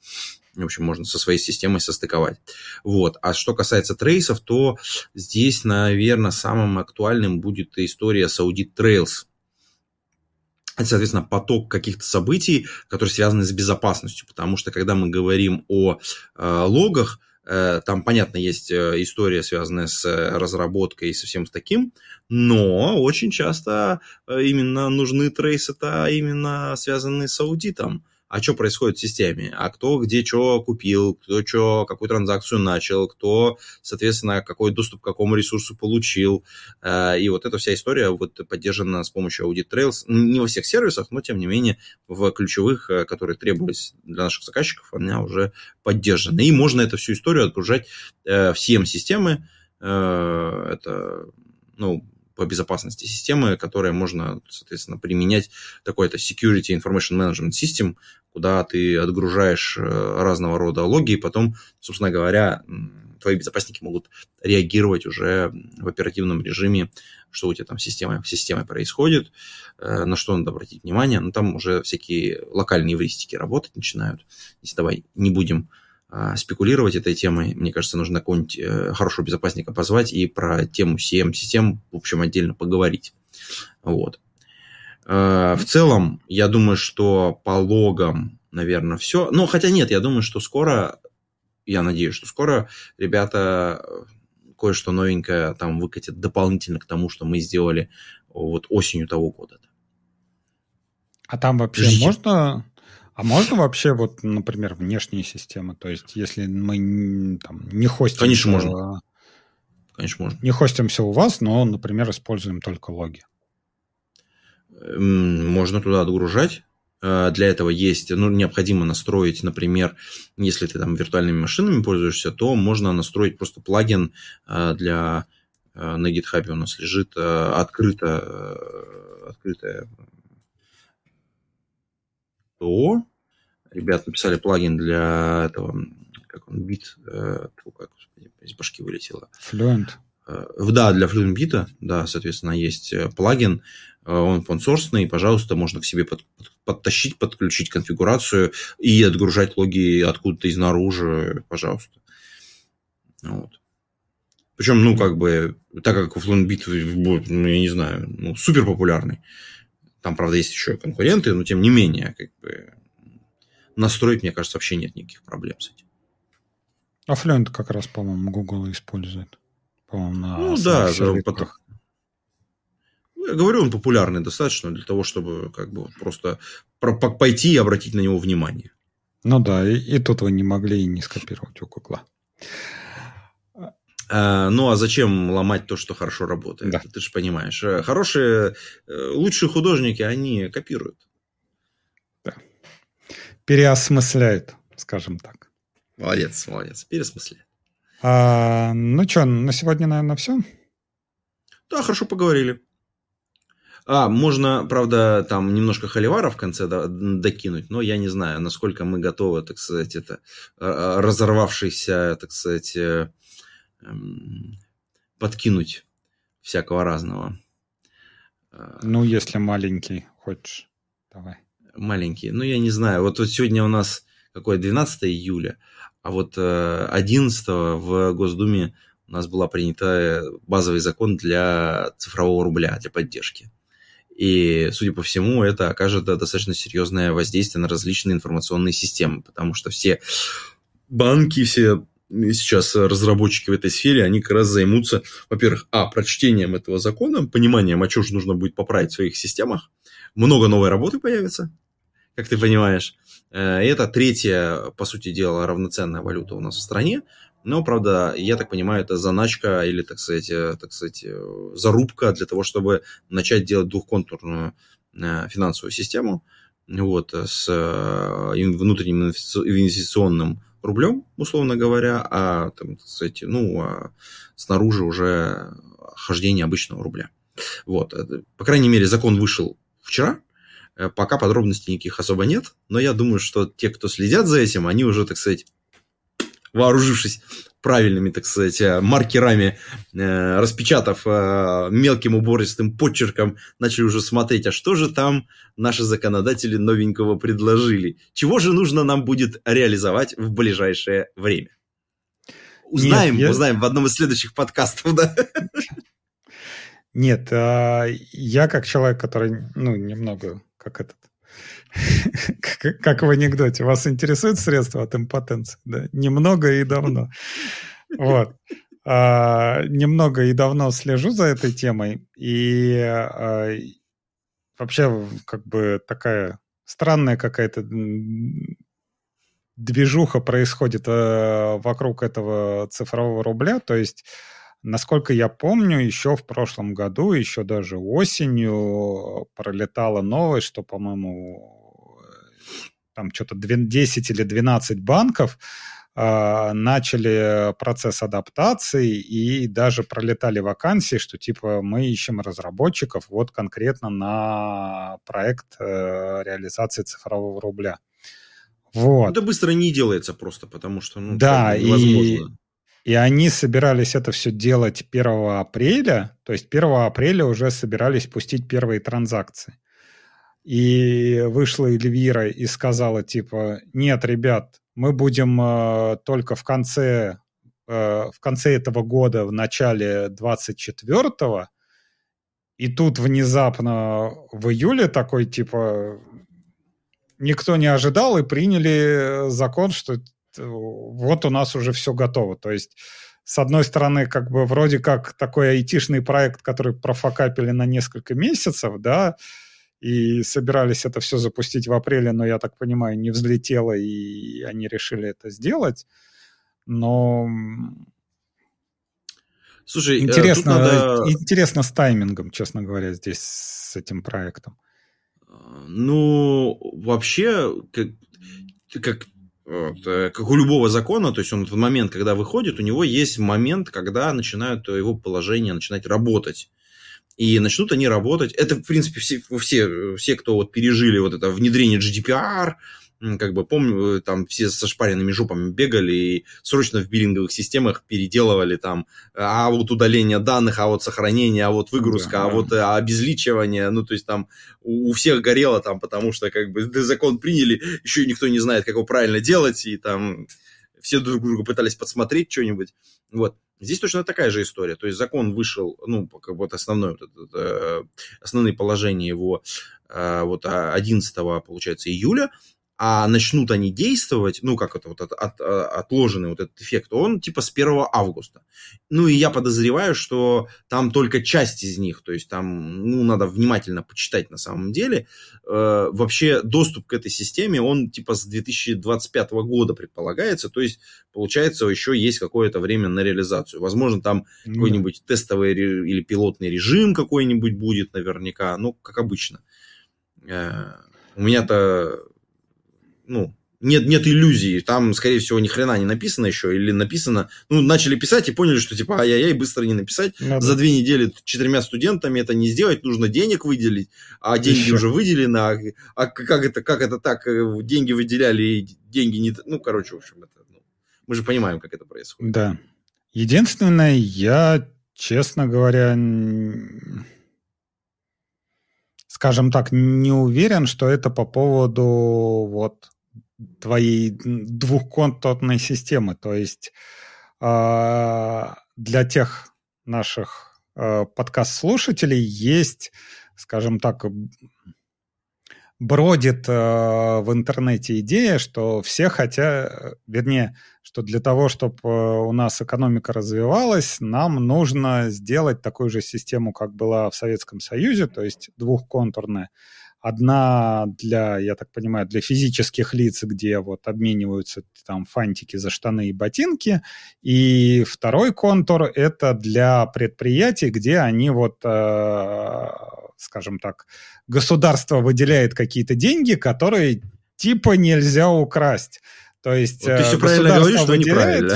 В общем, можно со своей системой состыковать. Вот. А что касается трейсов, то здесь, наверное, самым актуальным будет история с Audit Trails. Это, соответственно, поток каких-то событий, которые связаны с безопасностью. Потому что, когда мы говорим о логах, там, понятно, есть история, связанная с разработкой и со всем таким, но очень часто именно нужны трейсы-то именно связанные с аудитом. А что происходит в системе? А кто где что купил, кто что, какую транзакцию начал, кто, соответственно, какой доступ к какому ресурсу получил. И вот эта вся история вот поддержана с помощью Audit Trails. Не во всех сервисах, но, тем не менее, в ключевых, которые требовались для наших заказчиков, она уже поддержана. И можно эту всю историю отгружать в CM-системы. Это, по безопасности системы, которые можно, соответственно, применять такой-то Security Information Management System, куда ты отгружаешь разного рода логи, и потом, собственно говоря, твои безопасники могут реагировать уже в оперативном режиме, что у тебя там с системой происходит, на что надо обратить внимание. Но там уже всякие локальные эвристики работать начинают. Если давай не будем спекулировать этой темой, мне кажется, нужно какого-нибудь хорошего безопасника позвать и про тему CM-систем, в общем, отдельно поговорить. Вот. В целом, я думаю, что по логам, наверное, все. Ну, хотя нет, я думаю, что скоро, я надеюсь, что скоро ребята кое-что новенькое там выкатят дополнительно к тому, что мы сделали вот осенью того года. А там вообще можно... А можно вообще, вот, например, внешние системы? То есть, если мы там, не хостимся... Конечно, можно. Конечно, можно. Не хостимся у вас, но, например, используем только логи. Можно туда отгружать. Для этого есть... необходимо настроить, например, если ты там виртуальными машинами пользуешься, то можно настроить просто плагин для... На GitHub у нас лежит открытая... ТО. Ребята написали плагин для этого, как он, бит, из башки вылетело. Fluent. Да, для Fluent бита, да, соответственно, есть плагин, он open-source, пожалуйста, можно к себе подтащить, подключить конфигурацию и отгружать логи откуда-то изнаружи, пожалуйста. Вот. Причем, так как Fluent бит, я не знаю, супер популярный. Там, правда, есть еще и конкуренты, но, тем не менее, настроить, мне кажется, вообще нет никаких проблем с этим. А Fluent как раз, по-моему, Google использует. По-моему, на сервисах. Я говорю, он популярный достаточно для того, чтобы просто пойти и обратить на него внимание. Ну да, и тут вы не могли и не скопировать у Google. Ну, а зачем ломать то, что хорошо работает? Да. Ты же понимаешь. Лучшие художники, они копируют. Да. Переосмысляют, скажем так. Молодец. Переосмысляют. Что, на сегодня, наверное, все? Да, хорошо поговорили. Можно, правда, там немножко холивара в конце докинуть, но я не знаю, насколько мы готовы, так сказать, это разорвавшийся, так сказать... подкинуть всякого разного. Если маленький хочешь, давай. Маленький, я не знаю. Вот сегодня у нас какое, 12 июля, а вот 11 в Госдуме у нас была принята базовый закон для цифрового рубля, для поддержки. И, судя по всему, это окажет достаточно серьезное воздействие на различные информационные системы, потому что все банки, все... Сейчас разработчики в этой сфере, они как раз займутся, во-первых, прочтением этого закона, пониманием, что же нужно будет поправить в своих системах. Много новой работы появится, как ты понимаешь. Это третья, по сути дела, равноценная валюта у нас в стране. Но, правда, я так понимаю, это заначка или, так сказать, зарубка для того, чтобы начать делать двухконтурную финансовую систему с внутренним инвестиционным рублем, условно говоря, снаружи уже хождение обычного рубля. По крайней мере, закон вышел вчера, Пока подробностей никаких особо нет, но я думаю, что те, кто следят за этим, они уже, так сказать, вооружившись правильными, так сказать, маркерами, распечатав мелким убористым подчерком, начали уже смотреть, а что же там наши законодатели новенького предложили? Чего же нужно нам будет реализовать в ближайшее время? Узнаем в одном из следующих подкастов, да? Нет, я как человек, который, немного как этот... Как в анекдоте. Вас интересуют средства от импотенции? Да? Немного и давно. Вот. Немного и давно слежу за этой темой. И вообще как бы такая странная какая-то движуха происходит вокруг этого цифрового рубля. То есть, насколько я помню, еще в прошлом году, еще даже осенью пролетала новость, что, по-моему, там что-то 10 или 12 банков начали процесс адаптации и даже пролетали вакансии, что типа мы ищем разработчиков вот конкретно на проект реализации цифрового рубля. Вот. Это быстро не делается просто, потому что невозможно. И они собирались это все делать 1 апреля, то есть 1 апреля уже собирались пустить первые транзакции. И вышла Эльвира и сказала, типа, нет, ребят, мы будем только в конце этого года, в начале 24-го. И тут внезапно в июле такой, типа, никто не ожидал и приняли закон, что вот у нас уже все готово. То есть, с одной стороны, как бы вроде как такой айтишный проект, который профокапили на несколько месяцев, да, и собирались это все запустить в апреле, но, я так понимаю, не взлетело, и они решили это сделать. Но... Слушай, интересно, интересно с таймингом, честно говоря, здесь с этим проектом. Ну, вообще, как у любого закона, то есть он в момент, когда выходит, у него есть момент, когда начинают его положение начинать работать. И начнут они работать. Это, в принципе, все, кто вот пережили вот это внедрение GDPR, как бы помню, там все со шпаренными жопами бегали и срочно в биллинговых системах переделывали там, а вот удаление данных, а вот сохранение, а вот выгрузка, а вот обезличивание. Ну, то есть там у всех горело там, потому что как бы закон приняли, еще никто не знает, как его правильно делать, и там все друг друга пытались подсмотреть что-нибудь. Вот. Здесь точно такая же история. То есть закон вышел, как вот основные положения его вот 11, получается, июля, а начнут они действовать, как это вот отложенный вот этот эффект, он типа с 1 августа. Ну и я подозреваю, что там только часть из них, то есть там надо внимательно почитать на самом деле. Вообще доступ к этой системе, он типа с 2025 года предполагается, то есть получается еще есть какое-то время на реализацию. Возможно, там какой-нибудь тестовый или пилотный режим какой-нибудь будет наверняка, как обычно. У меня-то... нет иллюзий, там, скорее всего, ни хрена не написано еще, или написано, начали писать и поняли, что, типа, быстро не написать, надо. За 2 недели 4 студентами это не сделать, нужно денег выделить, а деньги еще. Уже выделены, а как это так, деньги выделяли, и деньги не... мы же понимаем, как это происходит. Да. Единственное, я, честно говоря... Скажем так, не уверен, что это по поводу вот твоей двухконтурной системы. То есть для тех наших подкаст-слушателей есть, скажем так, бродит в интернете идея, что что для того, чтобы у нас экономика развивалась, нам нужно сделать такую же систему, как была в Советском Союзе, то есть двухконтурная. Одна я так понимаю, для физических лиц, где вот обмениваются там фантики за штаны и ботинки, и второй контур – это для предприятий, где они вот, скажем так, государство выделяет какие-то деньги, которые типа нельзя украсть. То есть, ты все правильно говоришь, что неправильно.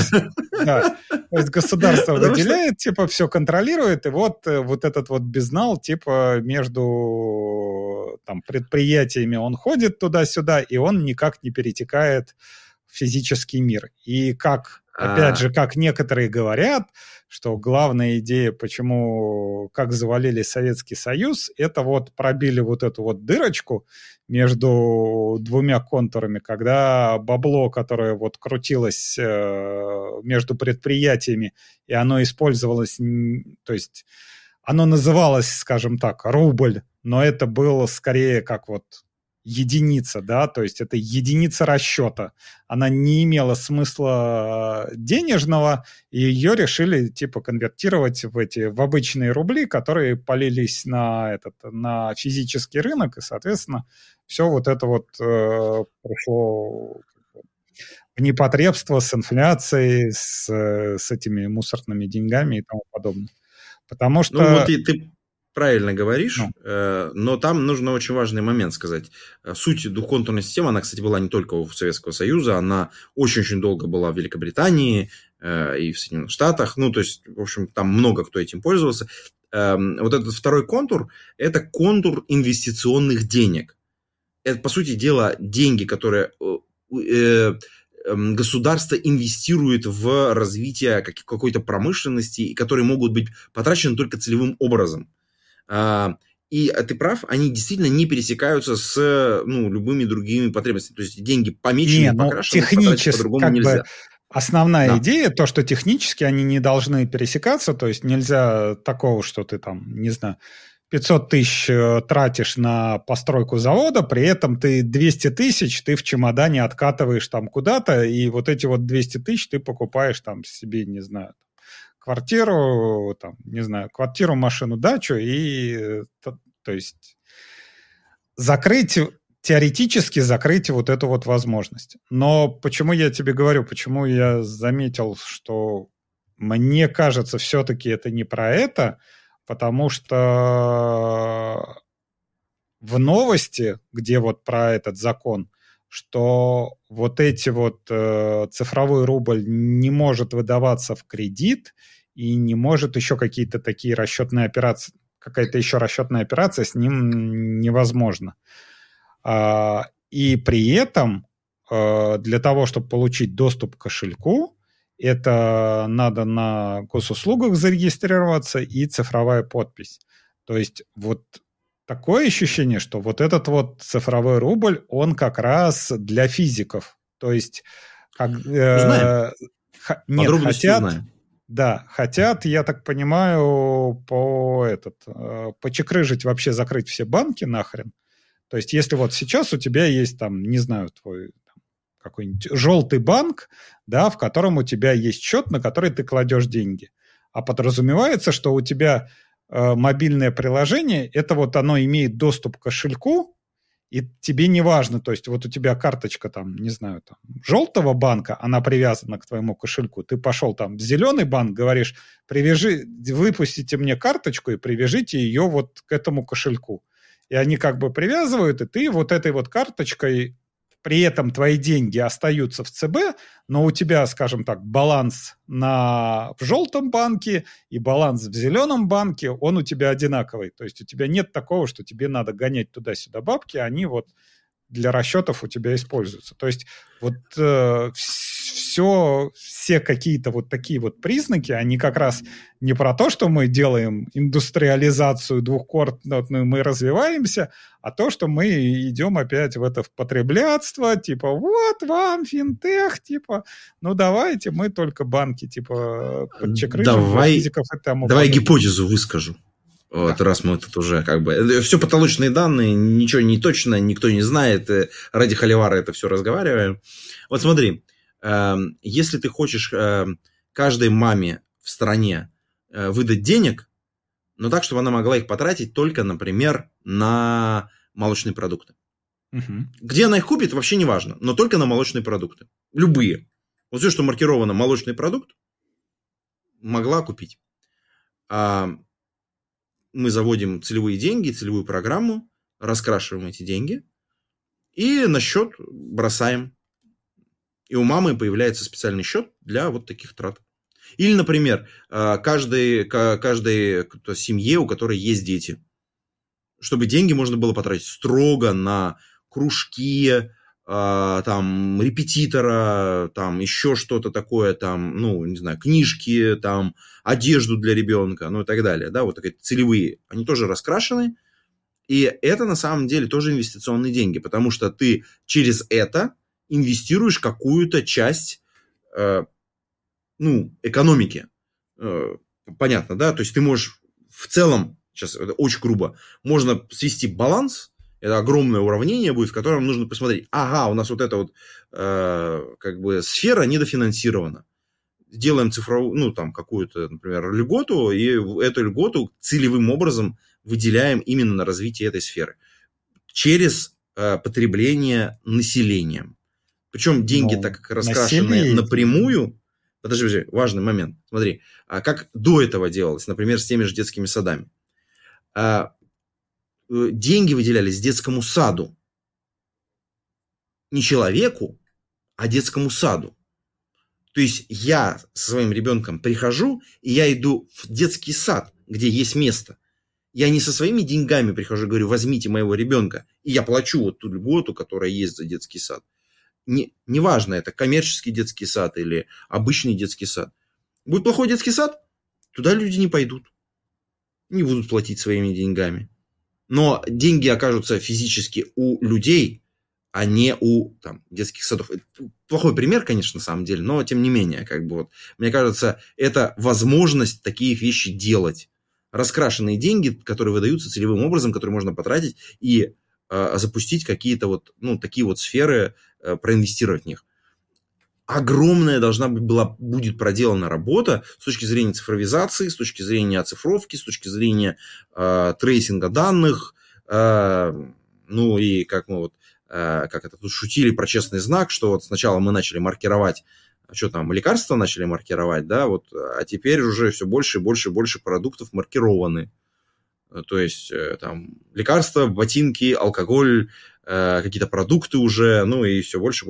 Да. То есть государство выделяет, типа, все контролирует, и вот этот вот безнал, типа, между там предприятиями он ходит туда-сюда, и он никак не перетекает в физический мир. И как, опять же, как некоторые говорят, что главная идея, почему, как завалили Советский Союз, это вот пробили вот эту вот дырочку между двумя контурами, когда бабло, которое вот крутилось между предприятиями, и оно использовалось, то есть оно называлось, скажем так, рубль, но это было скорее как вот единица, да, то есть это единица расчета. Она не имела смысла денежного, и ее решили, типа, конвертировать в обычные рубли, которые полились на физический рынок, и, соответственно, все вот это вот пришло в непотребство с инфляцией, с этими мусорными деньгами и тому подобное. Потому что... Ну, вот и ты... Правильно говоришь, но там нужно очень важный момент сказать. Суть двухконтурной системы, она, кстати, была не только у Советского Союза, она очень-очень долго была в Великобритании и в Соединенных Штатах. Ну, то есть, в общем, там много кто этим пользовался. Вот этот второй контур – это контур инвестиционных денег. Это, по сути дела, деньги, которые государство инвестирует в развитие какой-то промышленности, и которые могут быть потрачены только целевым образом. И ты прав, они действительно не пересекаются с любыми другими потребностями. То есть деньги помечены, покрашены, потратить по-другому нельзя. Основная идея, то, что технически они не должны пересекаться, то есть нельзя такого, что ты там, не знаю, 500 тысяч тратишь на постройку завода, при этом ты 200 тысяч ты в чемодане откатываешь там куда-то, и вот эти вот 200 тысяч ты покупаешь там себе, не знаю, квартиру, там, не знаю, квартиру, машину, дачу, и то есть закрыть, теоретически закрыть вот эту вот возможность. Но почему я тебе говорю, почему я заметил, что мне кажется, все-таки это не про это, потому что в новости, где вот про этот закон, что вот эти вот цифровой рубль не может выдаваться в кредит и не может еще какие-то такие расчетные операции, какая-то еще расчетная операция с ним невозможна. И при этом для того, чтобы получить доступ к кошельку, это надо на госуслугах зарегистрироваться и цифровая подпись. То есть вот такое ощущение, что вот этот вот цифровой рубль, он как раз для физиков. То есть... Хотят, я так понимаю, почекрыжить вообще, закрыть все банки нахрен. То есть если вот сейчас у тебя есть там, не знаю, твой... какой-нибудь желтый банк, да, в котором у тебя есть счет, на который ты кладешь деньги. А подразумевается, что у тебя мобильное приложение, это вот оно имеет доступ к кошельку, и тебе не важно, то есть вот у тебя карточка там, не знаю, там, желтого банка, она привязана к твоему кошельку, ты пошел там в зеленый банк, говоришь, выпустите мне карточку и привяжите ее вот к этому кошельку. И они как бы привязывают, и ты вот этой вот карточкой... При этом твои деньги остаются в ЦБ, но у тебя, скажем так, баланс в желтом банке и баланс в зеленом банке, он у тебя одинаковый. То есть у тебя нет такого, что тебе надо гонять туда-сюда бабки, они вот для расчетов у тебя используются. То есть вот все какие-то вот такие вот признаки, они как раз не про то, что мы делаем индустриализацию двухконтурную, мы развиваемся, а то, что мы идем опять в это в потреблятство, типа вот вам финтех, типа ну давайте мы только банки типа подчекрыжим. Давай гипотезу выскажу. Вот, да. Раз мы тут уже как бы... Все потолочные данные, ничего не точно, никто не знает. Ради холивара это все разговариваем. Вот смотри, если ты хочешь каждой маме в стране выдать денег, но так, чтобы она могла их потратить только, например, на молочные продукты. Угу. Где она их купит, вообще не важно, но только на молочные продукты. Любые. Вот все, что маркировано молочный продукт, могла купить. Мы заводим целевые деньги, целевую программу, раскрашиваем эти деньги и на счет бросаем. И у мамы появляется специальный счет для вот таких трат. Или, например, каждой семье, у которой есть дети, чтобы деньги можно было потратить строго на кружки, там, репетитора, там, еще что-то такое, там, ну, не знаю, книжки, там, одежду для ребенка, ну, и так далее, да, вот такие целевые, они тоже раскрашены, и это, на самом деле, тоже инвестиционные деньги, потому что ты через это инвестируешь какую-то часть, ну, экономики, понятно, да, то есть ты можешь в целом, сейчас это очень грубо, можно свести баланс. Это огромное уравнение будет, в котором нужно посмотреть. Ага, у нас вот эта вот сфера недофинансирована. Делаем цифровую, ну, там, какую-то, например, льготу, и эту льготу целевым образом выделяем именно на развитие этой сферы. Через потребление населением. Причем деньги, но так как раскрашены напрямую... Подожди, важный момент. Смотри, как до этого делалось, например, с теми же детскими садами. Деньги выделялись детскому саду. Не человеку, а детскому саду. То есть я со своим ребенком прихожу, и я иду в детский сад, где есть место. Я не со своими деньгами прихожу и говорю, возьмите моего ребенка, и я плачу вот ту льготу, которая есть за детский сад. Неважно, это коммерческий детский сад или обычный детский сад. Будет плохой детский сад, туда люди не пойдут. Не будут платить своими деньгами. Но деньги окажутся физически у людей, а не у там, детских садов. Это плохой пример, конечно, на самом деле, но тем не менее, как бы вот, мне кажется, это возможность такие вещи делать. Раскрашенные деньги, которые выдаются целевым образом, которые можно потратить и запустить какие-то вот, ну, такие вот сферы, проинвестировать в них. Огромная должна быть будет проделана работа с точки зрения цифровизации, с точки зрения оцифровки, с точки зрения трейсинга данных, ну и как мы вот, как это тут шутили про честный знак, что вот сначала мы начали маркировать, что там, лекарства начали маркировать, да, вот, а теперь уже все больше и больше и больше продуктов маркированы. То есть там лекарства, ботинки, алкоголь, какие-то продукты уже, ну и все больше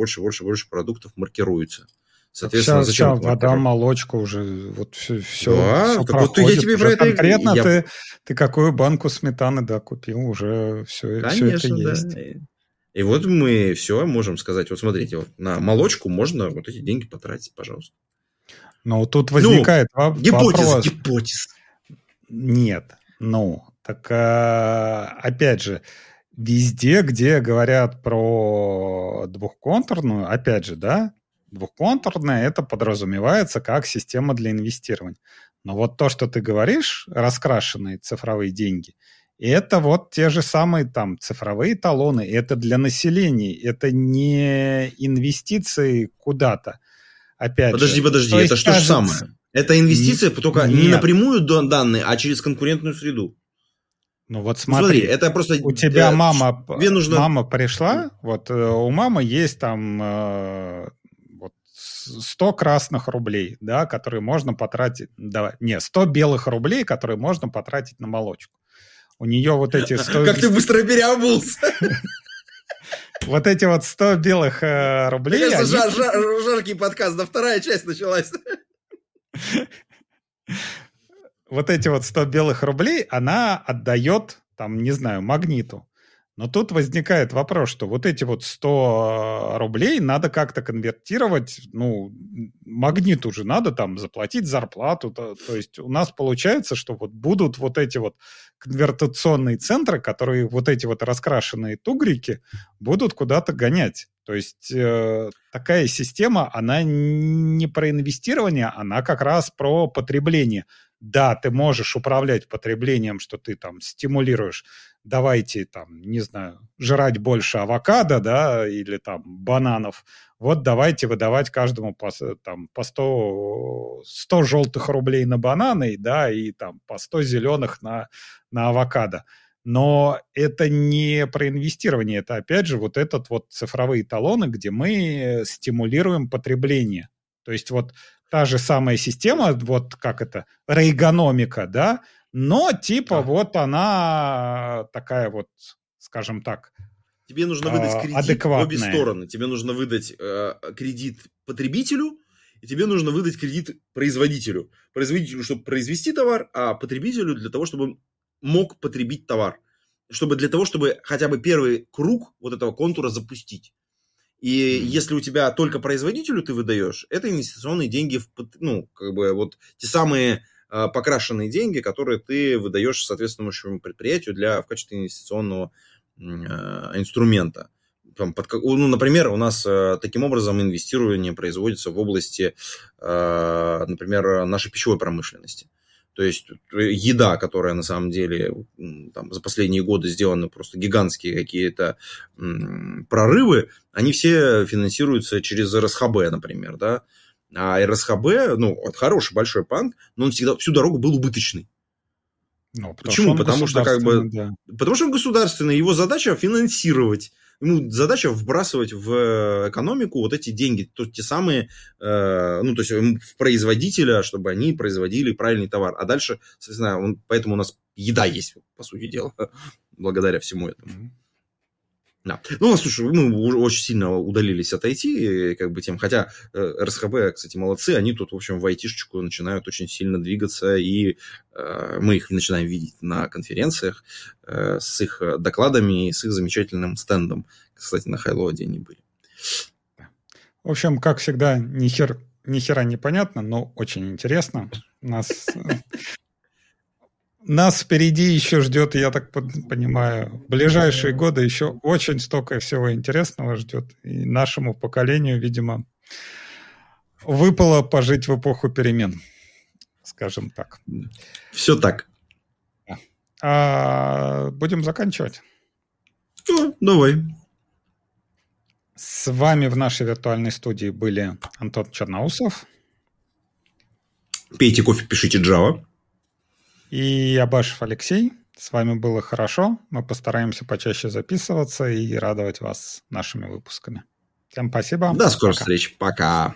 продуктов маркируется. Соответственно, сейчас, зачем вода, молочка уже, вот все, да, все проходит. Вот я тебе уже про это... Конкретно я... ты какую банку сметаны, да, купил, уже все, конечно, все это есть. Да. И вот мы все можем сказать, вот смотрите, вот на молочку можно вот эти деньги потратить, пожалуйста. Но тут возникает вопрос. Гипотез. Нет, ну, так опять же, везде, где говорят про двухконтурную, опять же, да, двухконтурная, это подразумевается как система для инвестирования. Но вот то, что ты говоришь, раскрашенные цифровые деньги, это вот те же самые там цифровые талоны, это для населения, это не инвестиции куда-то. Опять же. Подожди, это что же самое? Это инвестиция только не напрямую данные, а через конкурентную среду. Ну вот смотри, это просто у тебя мама пришла, вот у мамы есть там 100 красных рублей, да, которые можно потратить, 100 белых рублей, которые можно потратить на молочку. У нее вот эти 100... Как ты быстро переобулся! Вот эти вот 100 белых рублей... Жаркий подкаст, да, вторая часть началась. Вот эти вот 100 белых рублей она отдает, там, не знаю, Магниту. Но тут возникает вопрос, что вот эти вот 100 рублей надо как-то конвертировать. Ну, Магниту же надо там заплатить зарплату. То есть у нас получается, что вот будут вот эти вот конвертационные центры, которые вот эти вот раскрашенные тугрики будут куда-то гонять. То есть такая система, она не про инвестирование, она как раз про потребление. Да, ты можешь управлять потреблением, что ты там стимулируешь, давайте там, не знаю, жрать больше авокадо, да, или там бананов. Вот давайте выдавать каждому по 100 желтых рублей на бананы, да, и там по 100 зеленых на авокадо. Но это не про инвестирование, это опять же вот этот вот цифровые талоны, где мы стимулируем потребление. То есть вот та же самая система, вот как это, рейгономика, да, но типа вот она такая вот, скажем так, тебе нужно выдать кредит адекватная. В обе стороны. Тебе нужно выдать кредит потребителю и тебе нужно выдать кредит производителю. Производителю, чтобы произвести товар, а потребителю для того, чтобы он мог потребить товар. Чтобы для того, чтобы хотя бы первый круг вот этого контура запустить. И если у тебя только производителю ты выдаешь, это инвестиционные деньги, ну, как бы вот те самые покрашенные деньги, которые ты выдаешь соответствующему предприятию в качестве инвестиционного инструмента. Там, ну, например, у нас таким образом инвестирование производится в области, например, нашей пищевой промышленности. То есть еда, которая на самом деле там, за последние годы сделаны просто гигантские какие-то прорывы, они все финансируются через РСХБ, например, да. А РСХБ, ну, хороший большой банк, но он всегда всю дорогу был убыточный. Ну, почему? Потому что, как бы, да. Потому что он государственный, его задача финансировать. Ему задача вбрасывать в экономику вот эти деньги, те самые, ну, то есть в производителя, чтобы они производили правильный товар. А дальше, соответственно, поэтому у нас еда есть, по сути дела, благодаря всему этому. Да. Ну, слушай, мы очень сильно удалились от IT, как бы тем, хотя РСХБ, кстати, молодцы, они тут, в общем, в IT-шечку начинают очень сильно двигаться, и мы их начинаем видеть на конференциях с их докладами и с их замечательным стендом. Кстати, на Highload они были. В общем, как всегда, ни хера непонятно, но очень интересно. Нас впереди еще ждет, я так понимаю, в ближайшие годы еще очень столько всего интересного ждет. И нашему поколению, видимо, выпало пожить в эпоху перемен, скажем так. Все так. Будем заканчивать. Ну, давай. С вами в нашей виртуальной студии были Антон Черноусов. Пейте кофе, пишите Java. И Абашев Алексей. С вами было хорошо. Мы постараемся почаще записываться и радовать вас нашими выпусками. Всем спасибо. До скорых встреч. Пока.